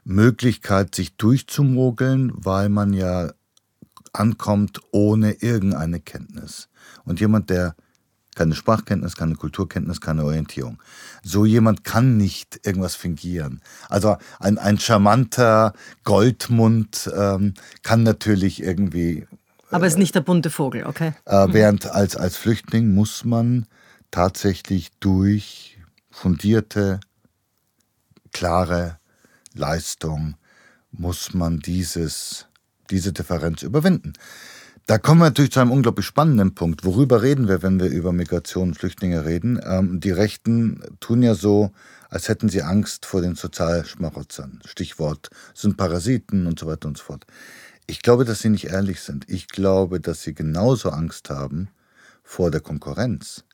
Möglichkeit, sich durchzumogeln, weil man ja ankommt ohne irgendeine Kenntnis. Und jemand, der keine Sprachkenntnis, keine Kulturkenntnis, keine Orientierung. So jemand kann nicht irgendwas fingieren. Also ein, ein charmanter Goldmund ähm, kann natürlich irgendwie... Aber äh, ist nicht der bunte Vogel, okay. Äh, während als, als Flüchtling muss man tatsächlich durch fundierte, klare Leistung muss man dieses... diese Differenz überwinden. Da kommen wir natürlich zu einem unglaublich spannenden Punkt. Worüber reden wir, wenn wir über Migration und Flüchtlinge reden? Ähm, die Rechten tun ja so, als hätten sie Angst vor den Sozialschmarotzern. Stichwort sind Parasiten und so weiter und so fort. Ich glaube, dass sie nicht ehrlich sind. Ich glaube, dass sie genauso Angst haben vor der Konkurrenz.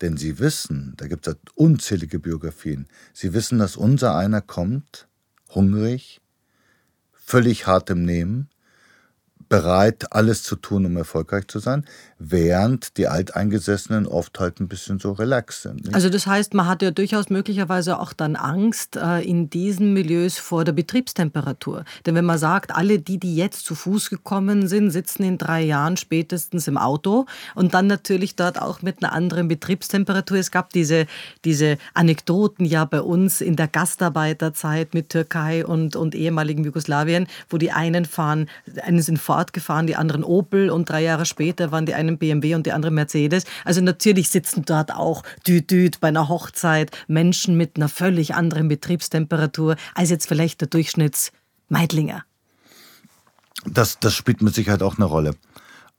Denn sie wissen, da gibt es unzählige Biografien, sie wissen, dass unser einer kommt, hungrig, völlig hart im Nehmen, bereit, alles zu tun, um erfolgreich zu sein, während die Alteingesessenen oft halt ein bisschen so relaxed sind. Nicht? Also das heißt, man hat ja durchaus möglicherweise auch dann Angst äh, in diesen Milieus vor der Betriebstemperatur. Denn wenn man sagt, alle die, die jetzt zu Fuß gekommen sind, sitzen in drei Jahren spätestens im Auto und dann natürlich dort auch mit einer anderen Betriebstemperatur. Es gab diese, diese Anekdoten ja bei uns in der Gastarbeiterzeit mit Türkei und, und ehemaligen Jugoslawien, wo die einen fahren, einen sind vor gefahren, die anderen Opel und drei Jahre später waren die einen B M W und die anderen Mercedes. Also natürlich sitzen dort auch düdüd bei einer Hochzeit Menschen mit einer völlig anderen Betriebstemperatur als jetzt vielleicht der Durchschnittsmeidlinger. Das, das spielt mit Sicherheit auch eine Rolle.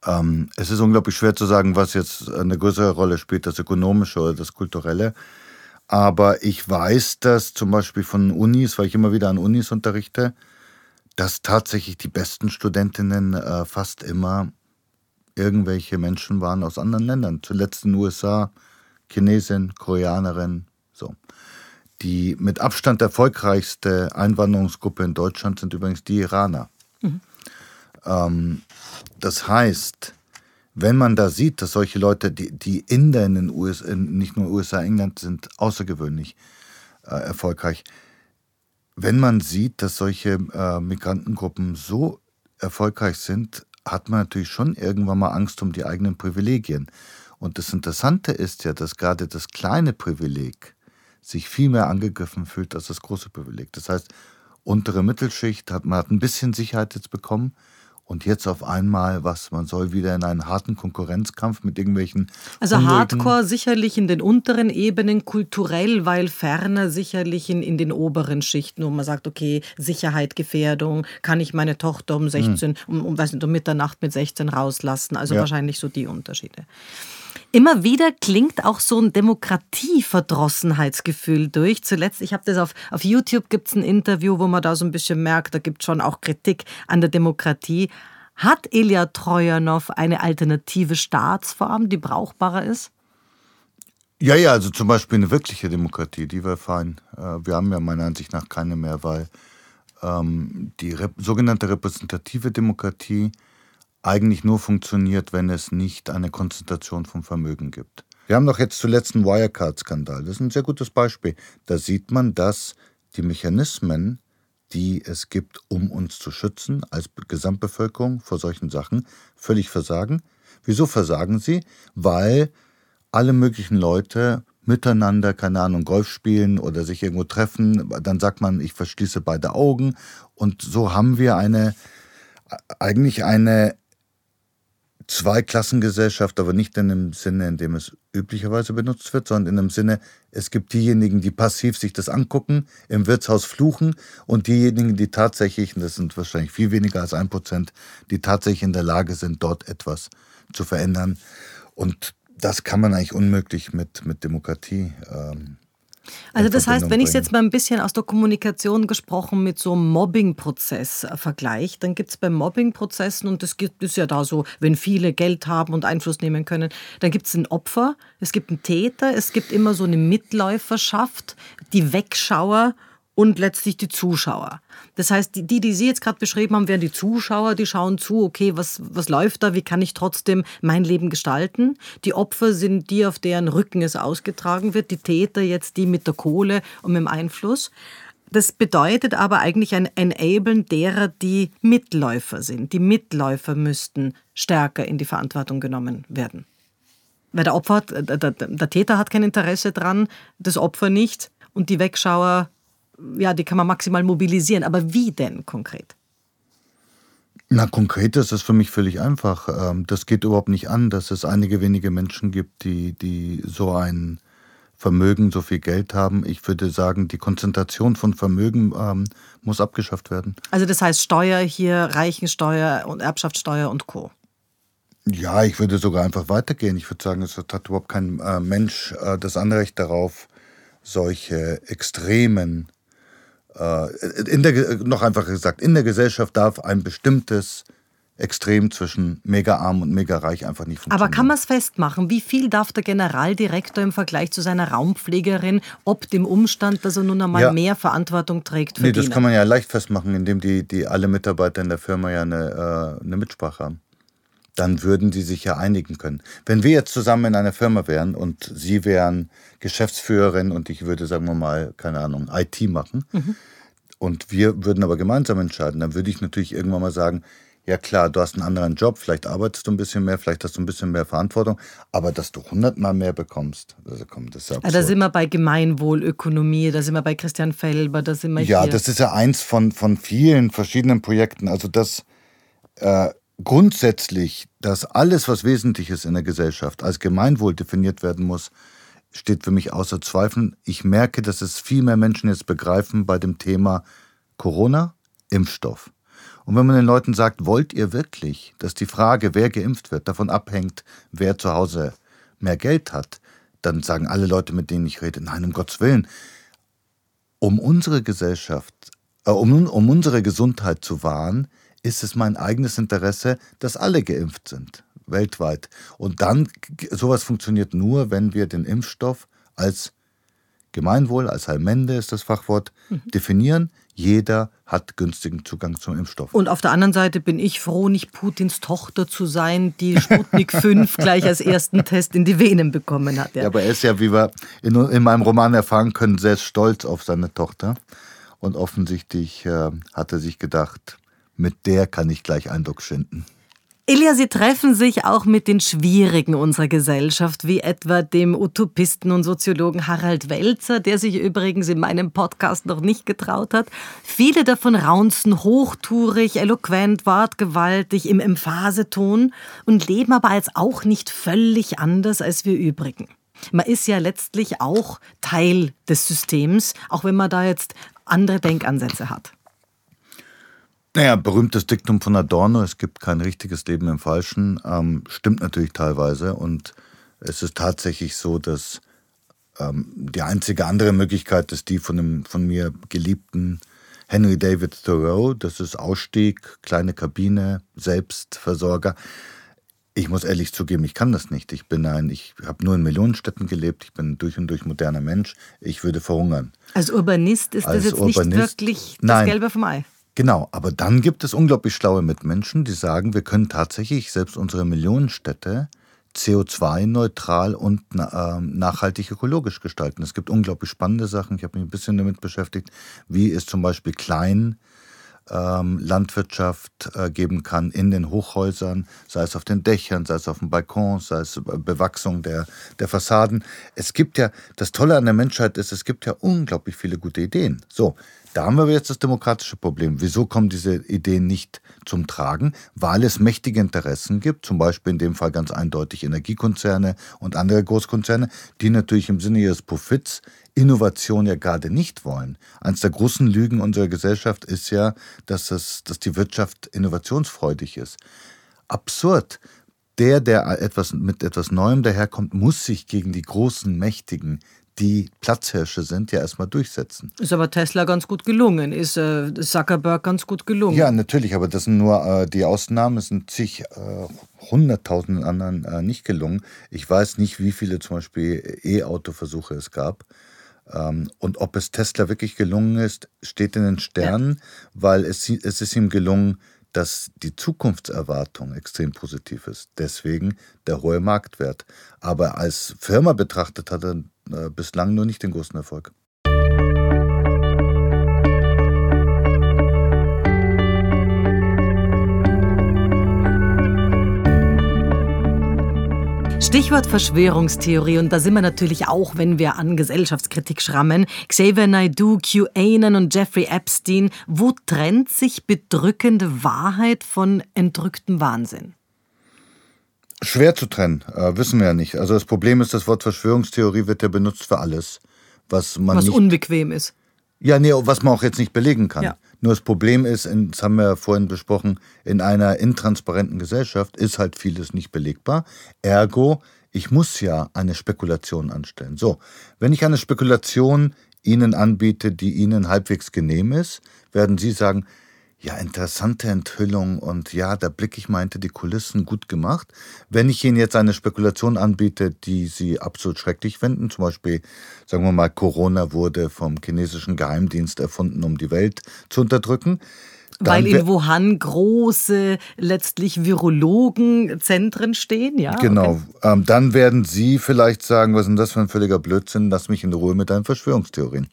Ähm, es ist unglaublich schwer zu sagen, was jetzt eine größere Rolle spielt, das Ökonomische oder das Kulturelle. Aber ich weiß das zum Beispiel von Unis, weil ich immer wieder an Unis unterrichte, dass tatsächlich die besten Studentinnen äh, fast immer irgendwelche Menschen waren aus anderen Ländern. Zuletzt in den U S A, Chinesin, Koreanerin, so. Die mit Abstand erfolgreichste Einwanderungsgruppe in Deutschland sind übrigens die Iraner. Mhm. Ähm, das heißt, wenn man da sieht, dass solche Leute, die, die Inder in den U S A, nicht nur U S A, England sind, außergewöhnlich äh, erfolgreich. Wenn man sieht, dass solche äh, Migrantengruppen so erfolgreich sind, hat man natürlich schon irgendwann mal Angst um die eigenen Privilegien. Und das Interessante ist ja, dass gerade das kleine Privileg sich viel mehr angegriffen fühlt als das große Privileg. Das heißt, untere Mittelschicht, hat man hat ein bisschen Sicherheit jetzt bekommen. Und jetzt auf einmal, was man soll, wieder in einen harten Konkurrenzkampf mit irgendwelchen... Also unnötigen Hardcore sicherlich in den unteren Ebenen, kulturell, weil ferner sicherlich in, in den oberen Schichten, wo man sagt, okay, Sicherheit, Gefährdung, kann ich meine Tochter um sechzehn, hm. um, um, weiß nicht, um Mitternacht mit sechzehn rauslassen, also ja. Wahrscheinlich so die Unterschiede. Immer wieder klingt auch so ein Demokratieverdrossenheitsgefühl durch. Zuletzt, ich habe das auf, auf YouTube, gibt es ein Interview, wo man da so ein bisschen merkt, da gibt es schon auch Kritik an der Demokratie. Hat Ilija Trojanow eine alternative Staatsform, die brauchbarer ist? Ja, ja, also zum Beispiel eine wirkliche Demokratie, die wäre fein. Wir haben ja meiner Ansicht nach keine mehr, weil ähm, die rep- sogenannte repräsentative Demokratie eigentlich nur funktioniert, wenn es nicht eine Konzentration von Vermögen gibt. Wir haben doch jetzt zuletzt einen Wirecard-Skandal. Das ist ein sehr gutes Beispiel. Da sieht man, dass die Mechanismen, die es gibt, um uns zu schützen, als Gesamtbevölkerung vor solchen Sachen, völlig versagen. Wieso versagen sie? Weil alle möglichen Leute miteinander, keine Ahnung, Golf spielen oder sich irgendwo treffen. Dann sagt man, ich verschließe beide Augen. Und so haben wir eine, eigentlich eine Zweiklassengesellschaft, aber nicht in dem Sinne, in dem es üblicherweise benutzt wird, sondern in dem Sinne, es gibt diejenigen, die passiv sich das angucken, im Wirtshaus fluchen und diejenigen, die tatsächlich, und das sind wahrscheinlich viel weniger als ein Prozent, die tatsächlich in der Lage sind, dort etwas zu verändern. Und das kann man eigentlich unmöglich mit, mit Demokratie ähm, Also das heißt, wenn ich es jetzt mal ein bisschen aus der Kommunikation gesprochen mit so einem Mobbing-Prozess vergleiche, dann gibt es bei Mobbing-Prozessen, und das gibt es ja da so, wenn viele Geld haben und Einfluss nehmen können, dann gibt es ein Opfer, es gibt einen Täter, es gibt immer so eine Mitläuferschaft, die Wegschauer und letztlich die Zuschauer. Das heißt, die, die Sie jetzt gerade beschrieben haben, wären die Zuschauer, die schauen zu, okay, was, was läuft da, wie kann ich trotzdem mein Leben gestalten? Die Opfer sind die, auf deren Rücken es ausgetragen wird, die Täter jetzt die mit der Kohle und mit dem Einfluss. Das bedeutet aber eigentlich ein Enablen derer, die Mitläufer sind. Die Mitläufer müssten stärker in die Verantwortung genommen werden. Weil der Opfer hat, der, der, der Täter hat kein Interesse dran, das Opfer nicht und die Wegschauer, ja, die kann man maximal mobilisieren. Aber wie denn konkret? Na, konkret ist das für mich völlig einfach. Das geht überhaupt nicht an, dass es einige wenige Menschen gibt, die, die so ein Vermögen, so viel Geld haben. Ich würde sagen, die Konzentration von Vermögen ähm, muss abgeschafft werden. Also das heißt Steuer hier, Reichensteuer und Erbschaftssteuer und Co. Ja, ich würde sogar einfach weitergehen. Ich würde sagen, es hat überhaupt kein äh, Mensch äh, das Anrecht darauf, solche extremen In der, noch einfach gesagt, in der Gesellschaft darf ein bestimmtes Extrem zwischen mega arm und mega reich einfach nicht funktionieren. Aber kann man es festmachen? Wie viel darf der Generaldirektor im Vergleich zu seiner Raumpflegerin, ob dem Umstand, dass er nun einmal ja. mehr Verantwortung trägt, verdienen? Nee, das kann man ja leicht festmachen, indem die, die alle Mitarbeiter in der Firma ja eine, äh, eine Mitsprache haben. Dann würden die sich ja einigen können. Wenn wir jetzt zusammen in einer Firma wären und Sie wären Geschäftsführerin und ich würde, sagen wir mal, keine Ahnung, I T machen mhm. und wir würden aber gemeinsam entscheiden, dann würde ich natürlich irgendwann mal sagen, ja klar, du hast einen anderen Job, vielleicht arbeitest du ein bisschen mehr, vielleicht hast du ein bisschen mehr Verantwortung, aber dass du hundertmal mehr bekommst, also komm, das ist ja absurd. Da sind wir bei Gemeinwohlökonomie, da sind wir bei Christian Felber, da sind wir ja, hier. Ja, das ist ja eins von, von vielen verschiedenen Projekten, also das äh, grundsätzlich, dass alles, was wesentlich ist in der Gesellschaft, als Gemeinwohl definiert werden muss, steht für mich außer Zweifel. Ich merke, dass es viel mehr Menschen jetzt begreifen bei dem Thema Corona, Impfstoff. Und wenn man den Leuten sagt, wollt ihr wirklich, dass die Frage, wer geimpft wird, davon abhängt, wer zu Hause mehr Geld hat, dann sagen alle Leute, mit denen ich rede, nein, um Gottes Willen. Um unsere Gesellschaft, äh, um, um unsere Gesundheit zu wahren, ist es mein eigenes Interesse, dass alle geimpft sind, weltweit. Und dann, sowas funktioniert nur, wenn wir den Impfstoff als Gemeinwohl, als Heilmende ist das Fachwort, mhm. definieren. Jeder hat günstigen Zugang zum Impfstoff. Und auf der anderen Seite bin ich froh, nicht Putins Tochter zu sein, die Sputnik fünf gleich als ersten Test in die Venen bekommen hat. Ja, ja, aber er ist ja, wie wir in, in meinem Roman erfahren können, sehr stolz auf seine Tochter. Und offensichtlich äh, hat er sich gedacht, mit der kann ich gleich Eindruck schinden. Ilija, Sie treffen sich auch mit den Schwierigen unserer Gesellschaft, wie etwa dem Utopisten und Soziologen Harald Welzer, der sich übrigens in meinem Podcast noch nicht getraut hat. Viele davon raunzen hochtourig, eloquent, wortgewaltig, im Emphaseton und leben aber als auch nicht völlig anders als wir Übrigen. Man ist ja letztlich auch Teil des Systems, auch wenn man da jetzt andere Denkansätze hat. Naja, berühmtes Diktum von Adorno, es gibt kein richtiges Leben im Falschen, ähm, stimmt natürlich teilweise. Und es ist tatsächlich so, dass ähm, die einzige andere Möglichkeit ist die von dem von mir geliebten Henry David Thoreau. Das ist Ausstieg, kleine Kabine, Selbstversorger. Ich muss ehrlich zugeben, ich kann das nicht. Ich bin ein, ich habe nur in Millionenstädten gelebt. Ich bin durch und durch moderner Mensch. Ich würde verhungern. Als Urbanist ist Als das jetzt Urbanist, nicht wirklich das nein. Gelbe vom Ei. Genau, aber dann gibt es unglaublich schlaue Mitmenschen, die sagen, wir können tatsächlich selbst unsere Millionenstädte C O zwei neutral und äh, nachhaltig ökologisch gestalten. Es gibt unglaublich spannende Sachen. Ich habe mich ein bisschen damit beschäftigt, wie es zum Beispiel klein ähm, Landwirtschaft äh, geben kann in den Hochhäusern, sei es auf den Dächern, sei es auf dem Balkon, sei es Bewachsung der, der Fassaden. Es gibt ja, das Tolle an der Menschheit ist, es gibt ja unglaublich viele gute Ideen. So. Da haben wir jetzt das demokratische Problem. Wieso kommen diese Ideen nicht zum Tragen? Weil es mächtige Interessen gibt, zum Beispiel in dem Fall ganz eindeutig Energiekonzerne und andere Großkonzerne, die natürlich im Sinne ihres Profits Innovation ja gerade nicht wollen. Eins der großen Lügen unserer Gesellschaft ist ja, dass, es, dass die Wirtschaft innovationsfreudig ist. Absurd. der, der etwas, mit etwas Neuem daherkommt, muss sich gegen die großen Mächtigen, die Platzhirsche sind, ja erstmal durchsetzen. Ist aber Tesla ganz gut gelungen, ist äh, Zuckerberg ganz gut gelungen. Ja, natürlich, aber das sind nur äh, die Ausnahmen, es sind zig, äh, hunderttausenden anderen äh, nicht gelungen. Ich weiß nicht, wie viele zum Beispiel E-Auto-Versuche es gab. Und ob es Tesla wirklich gelungen ist, steht in den Sternen, ja. weil es, es ist ihm gelungen, dass die Zukunftserwartung extrem positiv ist. Deswegen der hohe Marktwert. Aber als Firma betrachtet hat er bislang nur nicht den großen Erfolg. Stichwort Verschwörungstheorie, und da sind wir natürlich auch, wenn wir an Gesellschaftskritik schrammen. Xavier Naidoo, QAnon und Jeffrey Epstein. Wo trennt sich bedrückende Wahrheit von entrücktem Wahnsinn? Schwer zu trennen, äh, wissen wir ja nicht. Also das Problem ist, das Wort Verschwörungstheorie wird ja benutzt für alles, was man was nicht, unbequem ist. Ja, nee, was man auch jetzt nicht belegen kann. Ja. Nur das Problem ist, das haben wir ja vorhin besprochen, in einer intransparenten Gesellschaft ist halt vieles nicht belegbar. Ergo, ich muss ja eine Spekulation anstellen. So, wenn ich eine Spekulation Ihnen anbiete, die Ihnen halbwegs genehm ist, werden Sie sagen, ja, interessante Enthüllung und ja, der Blick, ich meinte, die Kulissen, gut gemacht. Wenn ich Ihnen jetzt eine Spekulation anbiete, die Sie absolut schrecklich finden, zum Beispiel, sagen wir mal, Corona wurde vom chinesischen Geheimdienst erfunden, um die Welt zu unterdrücken. Weil in Wuhan große, letztlich Virologenzentren stehen, ja? Genau. Ähm, dann werden Sie vielleicht sagen, was ist denn das für ein völliger Blödsinn, lass mich in Ruhe mit deinen Verschwörungstheorien.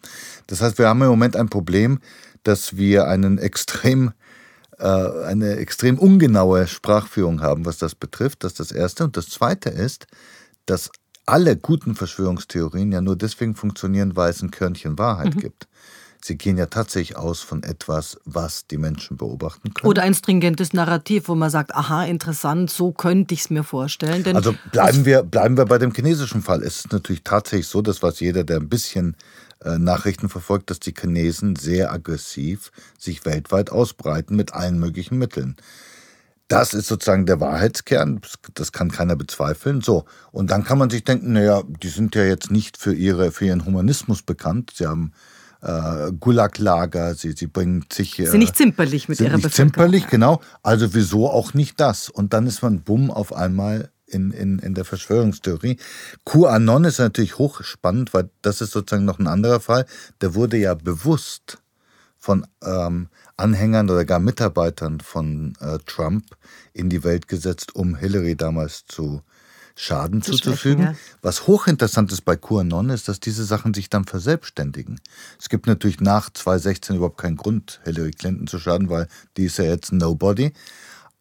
Das heißt, wir haben im Moment ein Problem, dass wir einen extrem, äh, eine extrem ungenaue Sprachführung haben, was das betrifft. Das ist das Erste. Und das Zweite ist, dass alle guten Verschwörungstheorien ja nur deswegen funktionieren, weil es ein Körnchen Wahrheit mhm. gibt. Sie gehen ja tatsächlich aus von etwas, was die Menschen beobachten können. Oder ein stringentes Narrativ, wo man sagt, aha, interessant, so könnte ich es mir vorstellen. Denn also bleiben wir, bleiben wir bei dem chinesischen Fall. Es ist natürlich tatsächlich so, das weiß jeder, der ein bisschen äh, Nachrichten verfolgt, dass die Chinesen sehr aggressiv sich weltweit ausbreiten mit allen möglichen Mitteln. Das ist sozusagen der Wahrheitskern, das kann keiner bezweifeln. So, und dann kann man sich denken, naja, die sind ja jetzt nicht für ihre, für ihren Humanismus bekannt, sie haben Äh, Gulag-Lager, sie, sie bringen sich... Sie sind äh, nicht zimperlich mit sind ihrer nicht Bevölkerung. Zimperlich, ja. Genau. Also wieso auch nicht das? Und dann ist man bumm auf einmal in, in, in der Verschwörungstheorie. QAnon ist natürlich hochspannend, weil das ist sozusagen noch ein anderer Fall. Der wurde ja bewusst von ähm, Anhängern oder gar Mitarbeitern von äh, Trump in die Welt gesetzt, um Hillary damals zu Schaden zu zuzufügen. Ja. Was hochinteressant ist bei QAnon, ist, dass diese Sachen sich dann verselbstständigen. Es gibt natürlich nach zweitausendsechzehn überhaupt keinen Grund, Hillary Clinton zu schaden, weil die ist ja jetzt Nobody.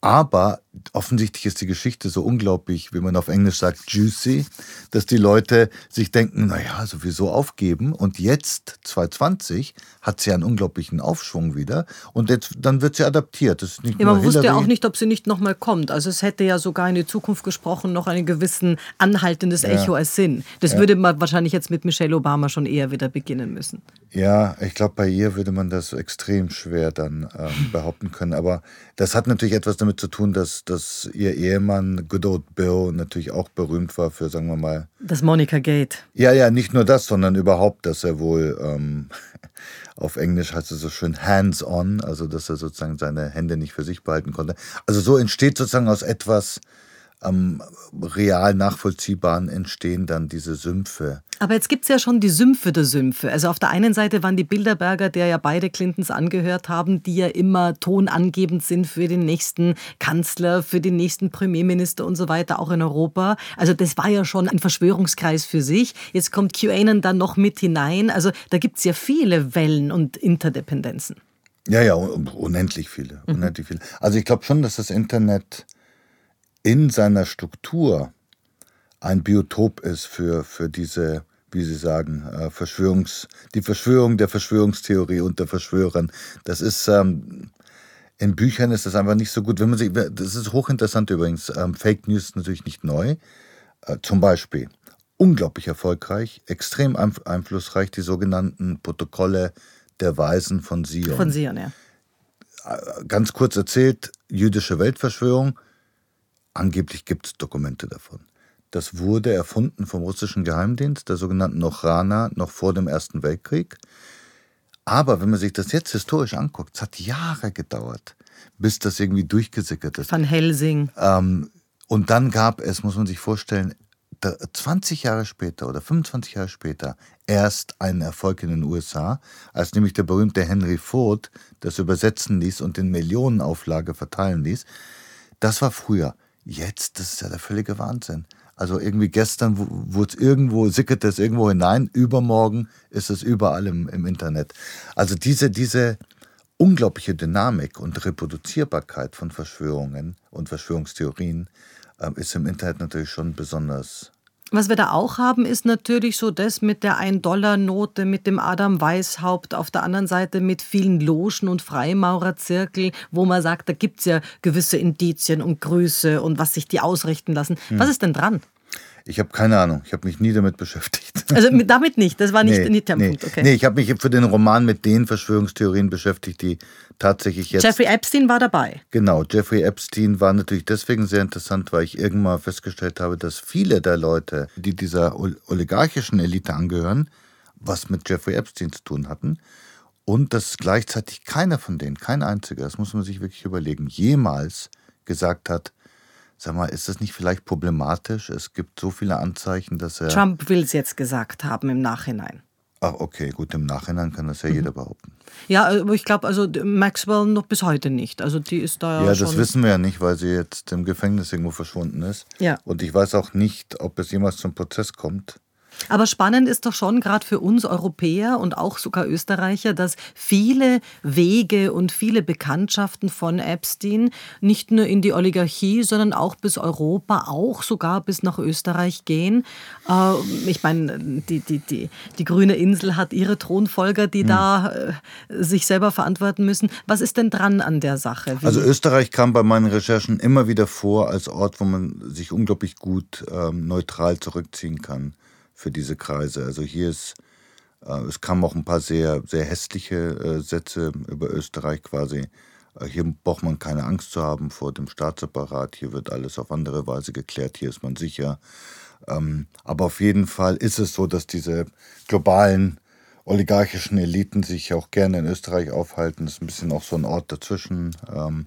Aber offensichtlich ist die Geschichte so unglaublich, wie man auf Englisch sagt, juicy, dass die Leute sich denken, naja, sowieso aufgeben. Und jetzt, zwanzig zwanzig, hat sie einen unglaublichen Aufschwung wieder. Und jetzt, dann wird sie adaptiert. Das ist nicht ja, man wusste ja auch nicht, ob sie nicht nochmal kommt. Also es hätte ja sogar in die Zukunft gesprochen noch ein gewissen anhaltendes ja. Echo als Sinn. Das ja. würde man wahrscheinlich jetzt mit Michelle Obama schon eher wieder beginnen müssen. Ja, ich glaube, bei ihr würde man das extrem schwer dann ähm, behaupten können. Aber das hat natürlich etwas damit zu tun, dass dass ihr Ehemann, Good Old Bill, natürlich auch berühmt war für, sagen wir mal... Das Monica-Gate. Ja, ja, nicht nur das, sondern überhaupt, dass er wohl, ähm, auf Englisch heißt es so schön hands-on, also dass er sozusagen seine Hände nicht für sich behalten konnte. Also so entsteht sozusagen aus etwas ähm, real nachvollziehbaren entstehen dann diese Sümpfe. Aber jetzt gibt es ja schon die Sümpfe der Sümpfe. Also auf der einen Seite waren die Bilderberger, der ja beide Clintons angehört haben, die ja immer tonangebend sind für den nächsten Kanzler, für den nächsten Premierminister und so weiter, auch in Europa. Also das war ja schon ein Verschwörungskreis für sich. Jetzt kommt QAnon dann noch mit hinein. Also da gibt es ja viele Wellen und Interdependenzen. Ja, ja, unendlich viele. Unendlich viele. Also ich glaube schon, dass das Internet in seiner Struktur ein Biotop ist für, für diese, wie Sie sagen, äh, Verschwörungs, die Verschwörung der Verschwörungstheorie unter Verschwörern. Das ist, ähm, in Büchern ist das einfach nicht so gut. Wenn man sich, das ist hochinteressant übrigens. Ähm, Fake News ist natürlich nicht neu. Äh, zum Beispiel unglaublich erfolgreich, extrem einflussreich, die sogenannten Protokolle der Weisen von Zion. Von Zion, ja. Äh, ganz kurz erzählt, jüdische Weltverschwörung. Angeblich gibt es Dokumente davon. Das wurde erfunden vom russischen Geheimdienst, der sogenannten Ochrana, noch vor dem Ersten Weltkrieg. Aber wenn man sich das jetzt historisch anguckt, es hat Jahre gedauert, bis das irgendwie durchgesickert ist. Van Helsing. Ähm, und dann gab es, muss man sich vorstellen, zwanzig Jahre später oder fünfundzwanzig Jahre später erst einen Erfolg in den U S A, als nämlich der berühmte Henry Ford das übersetzen ließ und in Millionenauflage verteilen ließ. Das war früher. Jetzt, das ist ja der völlige Wahnsinn. Also irgendwie gestern wurde es irgendwo, sickert es irgendwo hinein, übermorgen ist es überall im, im Internet. Also diese, diese unglaubliche Dynamik und Reproduzierbarkeit von Verschwörungen und Verschwörungstheorien äh, ist im Internet natürlich schon besonders. Was wir da auch haben, ist natürlich so das mit der Ein-Dollar-Note, mit dem Adam Weishaupt, auf der anderen Seite mit vielen Logen und Freimaurerzirkel, wo man sagt, da gibt es ja gewisse Indizien und Grüße und was sich die ausrichten lassen. Hm. Was ist denn dran? Ich habe keine Ahnung, ich habe mich nie damit beschäftigt. Also mit, damit nicht, das war nicht, nee, nicht der nee, Punkt. Okay. Nee, ich habe mich für den Roman mit den Verschwörungstheorien beschäftigt, die tatsächlich jetzt... Jeffrey Epstein war dabei. Genau, Jeffrey Epstein war natürlich deswegen sehr interessant, weil ich irgendwann mal festgestellt habe, dass viele der Leute, die dieser oligarchischen Elite angehören, was mit Jeffrey Epstein zu tun hatten und dass gleichzeitig keiner von denen, kein einziger, das muss man sich wirklich überlegen, jemals gesagt hat, sag mal, ist das nicht vielleicht problematisch? Es gibt so viele Anzeichen, dass er... Trump will es jetzt gesagt haben im Nachhinein. Ach, okay, gut, im Nachhinein kann das ja mhm. jeder behaupten. Ja, aber ich glaube, also Maxwell noch bis heute nicht. Also die ist da ja Ja, das schon wissen wir ja nicht, weil sie jetzt im Gefängnis irgendwo verschwunden ist. Ja. Und ich weiß auch nicht, ob es jemals zum Prozess kommt. Aber spannend ist doch schon, gerade für uns Europäer und auch sogar Österreicher, dass viele Wege und viele Bekanntschaften von Epstein nicht nur in die Oligarchie, sondern auch bis Europa, auch sogar bis nach Österreich gehen. Ich meine, die, die, die, die Grüne Insel hat ihre Thronfolger, die hm. da äh, sich selber verantworten müssen. Was ist denn dran an der Sache? Wie? Also Österreich kam bei meinen Recherchen immer wieder vor als Ort, wo man sich unglaublich gut ähm, neutral zurückziehen kann für diese Kreise. Also hier ist, äh, es kamen auch ein paar sehr, sehr hässliche äh, Sätze über Österreich quasi. Äh, hier braucht man keine Angst zu haben vor dem Staatsapparat. Hier wird alles auf andere Weise geklärt. Hier ist man sicher. Ähm, aber auf jeden Fall ist es so, dass diese globalen oligarchischen Eliten sich auch gerne in Österreich aufhalten. Das ist ein bisschen auch so ein Ort dazwischen. Ähm,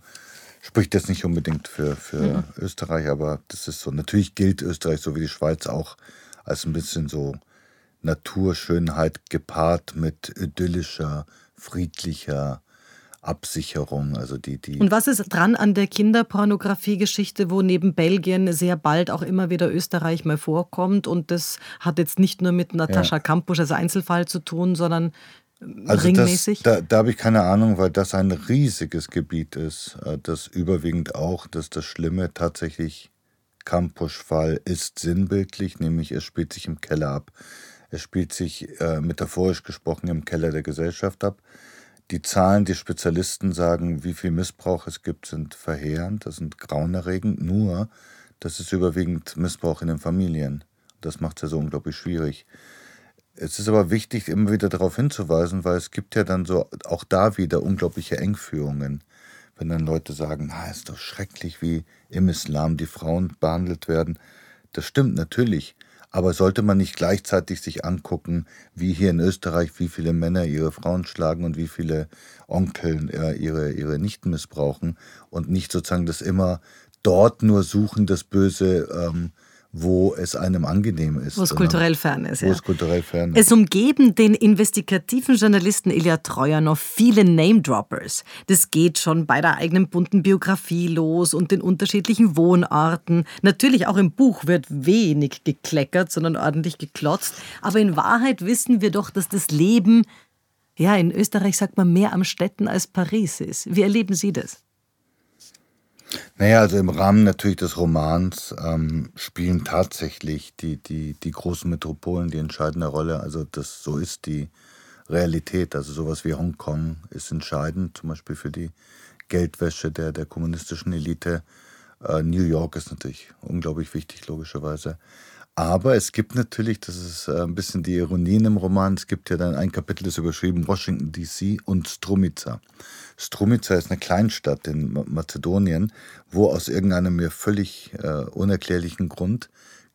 spricht jetzt nicht unbedingt für, für ja. Österreich, aber das ist so. Natürlich gilt Österreich, so wie die Schweiz auch, als ein bisschen so Naturschönheit gepaart mit idyllischer, friedlicher Absicherung. Also die, die Und was ist dran an der Kinderpornografie-Geschichte, wo neben Belgien sehr bald auch immer wieder Österreich mal vorkommt? Und das hat jetzt nicht nur mit Natascha ja. Kampusch als Einzelfall zu tun, sondern also ringmäßig? Das, da da habe ich keine Ahnung, weil das ein riesiges Gebiet ist, das überwiegend auch, dass das Schlimme tatsächlich... Kampusch-Fall ist sinnbildlich, nämlich es spielt sich im Keller ab. Es spielt sich äh, metaphorisch gesprochen im Keller der Gesellschaft ab. Die Zahlen, die Spezialisten sagen, wie viel Missbrauch es gibt, sind verheerend, das sind grauenerregend. Nur, das ist überwiegend Missbrauch in den Familien. Das macht es ja so unglaublich schwierig. Es ist aber wichtig, immer wieder darauf hinzuweisen, weil es gibt ja dann so auch da wieder unglaubliche Engführungen. Wenn dann Leute sagen, na, ist doch schrecklich, wie im Islam die Frauen behandelt werden. Das stimmt natürlich, aber sollte man nicht gleichzeitig sich angucken, wie hier in Österreich, wie viele Männer ihre Frauen schlagen und wie viele Onkeln äh, ihre, ihre Nichten missbrauchen und nicht sozusagen das immer dort nur suchen, das Böse, ähm, wo es einem angenehm ist. Wo es kulturell fern ist. Wo ja. es kulturell fern ist. Es umgeben den investigativen Journalisten Ilija Trojanow viele Name-Droppers. Das geht schon bei der eigenen bunten Biografie los und den unterschiedlichen Wohnorten. Natürlich auch im Buch wird wenig gekleckert, sondern ordentlich geklotzt. Aber in Wahrheit wissen wir doch, dass das Leben, ja, in Österreich sagt man, mehr am Städten als Paris ist. Wie erleben Sie das? Naja, also im Rahmen natürlich des Romans ähm, spielen tatsächlich die, die, die großen Metropolen die entscheidende Rolle. Also das, so ist die Realität. Also sowas wie Hongkong ist entscheidend, zum Beispiel für die Geldwäsche der, der kommunistischen Elite. Äh, New York ist natürlich unglaublich wichtig, logischerweise. Aber es gibt natürlich, das ist ein bisschen die Ironie in dem Roman, es gibt ja dann ein Kapitel, das ist überschrieben Washington D C und Strumica. Strumica ist eine Kleinstadt in Mazedonien, wo aus irgendeinem mir völlig äh, unerklärlichen Grund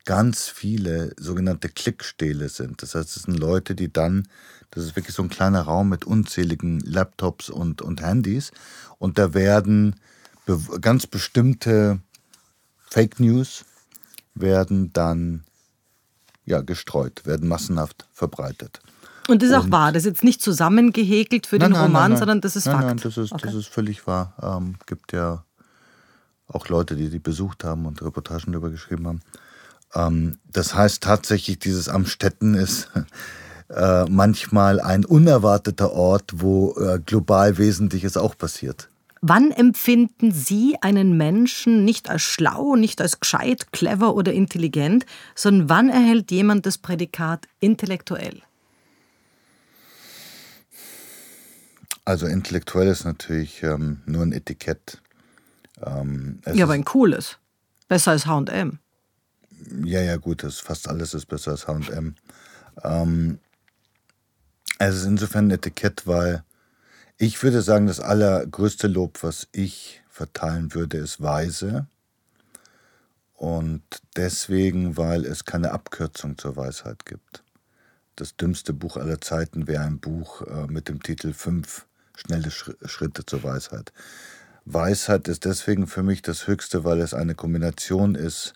ganz viele sogenannte Klickstähle sind. Das heißt, es sind Leute, die dann, das ist wirklich so ein kleiner Raum mit unzähligen Laptops und, und Handys, und da werden be- ganz bestimmte Fake News werden dann ja, gestreut, werden massenhaft verbreitet. Und das ist und auch wahr, das ist jetzt nicht zusammengehäkelt für nein, den nein, Roman, nein, nein. sondern das ist nein, Fakt? Nein, das ist, okay. das ist völlig wahr. Es ähm, gibt ja auch Leute, die die besucht haben und Reportagen darüber geschrieben haben. Ähm, das heißt tatsächlich, dieses Amstetten ist äh, manchmal ein unerwarteter Ort, wo äh, global Wesentliches auch passiert. Wann empfinden Sie einen Menschen nicht als schlau, nicht als gescheit, clever oder intelligent, sondern wann erhält jemand das Prädikat intellektuell? Also intellektuell ist natürlich ähm, nur ein Etikett. Ähm, ja, aber ein cooles. Besser als H und M. Ja, ja, gut, das, fast alles ist besser als H und M. Ähm, es ist insofern ein Etikett, weil ich würde sagen, das allergrößte Lob, was ich verteilen würde, ist weise. Und deswegen, weil es keine Abkürzung zur Weisheit gibt. Das dümmste Buch aller Zeiten wäre ein Buch mit dem Titel Fünf schnelle Schritte zur Weisheit. Weisheit ist deswegen für mich das Höchste, weil es eine Kombination ist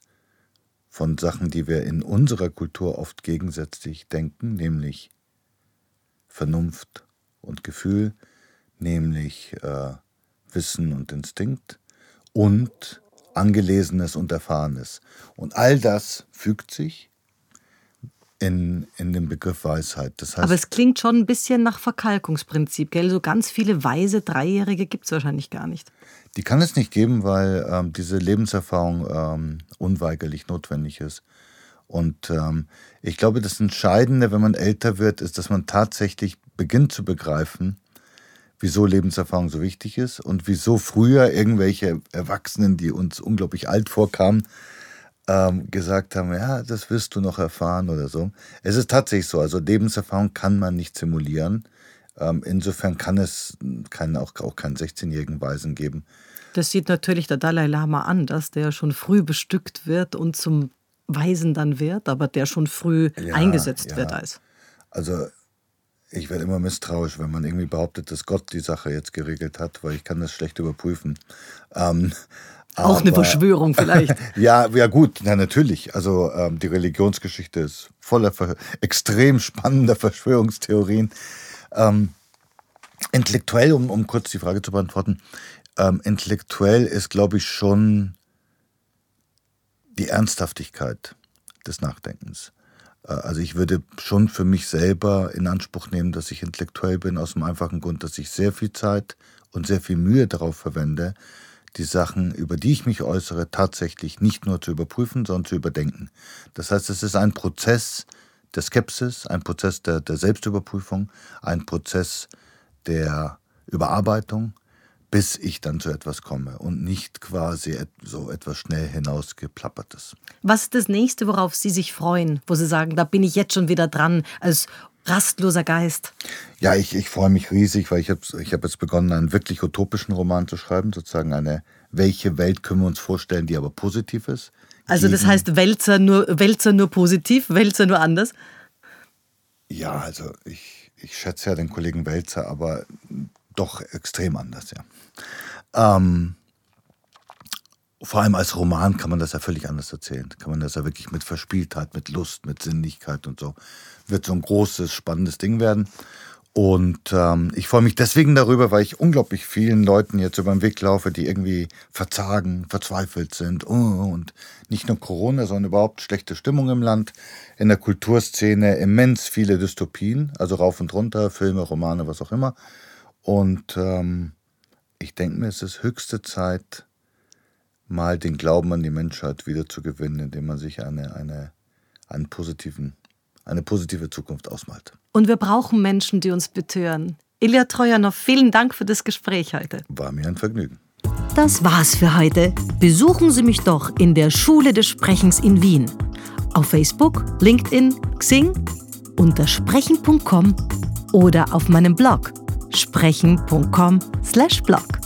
von Sachen, die wir in unserer Kultur oft gegensätzlich denken, nämlich Vernunft und Gefühl, nämlich äh, Wissen und Instinkt und Angelesenes und Erfahrenes. Und all das fügt sich in, in den Begriff Weisheit. Das heißt, aber es klingt schon ein bisschen nach Verkalkungsprinzip, gell? So ganz viele weise Dreijährige gibt es wahrscheinlich gar nicht. Die kann es nicht geben, weil ähm, diese Lebenserfahrung ähm, unweigerlich notwendig ist. Und ähm, ich glaube, das Entscheidende, wenn man älter wird, ist, dass man tatsächlich beginnt zu begreifen, wieso Lebenserfahrung so wichtig ist und wieso früher irgendwelche Erwachsenen, die uns unglaublich alt vorkamen, ähm, gesagt haben, ja, das wirst du noch erfahren oder so. Es ist tatsächlich so, also Lebenserfahrung kann man nicht simulieren. Ähm, insofern kann es keinen, auch, auch keinen sechzehnjährigen Weisen geben. Das sieht natürlich der Dalai Lama anders, der schon früh bestückt wird und zum Weisen dann wird, aber der schon früh ja, eingesetzt ja. wird als. Also ich werde immer misstrauisch, wenn man irgendwie behauptet, dass Gott die Sache jetzt geregelt hat, weil ich kann das schlecht überprüfen. Ähm, Auch aber, eine Verschwörung vielleicht. ja, ja gut, na, natürlich. Also ähm, die Religionsgeschichte ist voller Ver- extrem spannender Verschwörungstheorien. Ähm, intellektuell, um, um kurz die Frage zu beantworten, ähm, intellektuell ist, glaube ich, schon die Ernsthaftigkeit des Nachdenkens. Also ich würde schon für mich selber in Anspruch nehmen, dass ich intellektuell bin, aus dem einfachen Grund, dass ich sehr viel Zeit und sehr viel Mühe darauf verwende, die Sachen, über die ich mich äußere, tatsächlich nicht nur zu überprüfen, sondern zu überdenken. Das heißt, es ist ein Prozess der Skepsis, ein Prozess der, der Selbstüberprüfung, ein Prozess der Überarbeitung, bis ich dann zu etwas komme und nicht quasi so etwas schnell hinausgeplappertes. Was ist das Nächste, worauf Sie sich freuen, wo Sie sagen, da bin ich jetzt schon wieder dran, als rastloser Geist? Ja, ich, ich freue mich riesig, weil ich habe ich hab jetzt begonnen, einen wirklich utopischen Roman zu schreiben, sozusagen eine, welche Welt können wir uns vorstellen, die aber positiv ist. Also das heißt Welzer nur, Welzer nur positiv, Welzer nur anders? Ja, also ich, ich schätze ja den Kollegen Welzer, aber doch extrem anders, ja. Ähm, vor allem als Roman kann man das ja völlig anders erzählen. Kann man das ja wirklich mit Verspieltheit, mit Lust, mit Sinnlichkeit und so. Wird so ein großes, spannendes Ding werden. Und ähm, ich freue mich deswegen darüber, weil ich unglaublich vielen Leuten jetzt über den Weg laufe, die irgendwie verzagen, verzweifelt sind. Und nicht nur Corona, sondern überhaupt schlechte Stimmung im Land. In der Kulturszene immens viele Dystopien, also rauf und runter, Filme, Romane, was auch immer. Und ähm, ich denke mir, es ist höchste Zeit, mal den Glauben an die Menschheit wieder zu gewinnen, indem man sich eine, eine, einen positiven, eine positive Zukunft ausmalt. Und wir brauchen Menschen, die uns betören. Ilija Trojanow, vielen Dank für das Gespräch heute. War mir ein Vergnügen. Das war's für heute. Besuchen Sie mich doch in der Schule des Sprechens in Wien. auf Facebook, LinkedIn, Xing, unter sprechen punkt com oder auf meinem Blog sprechen punkt com slash blog.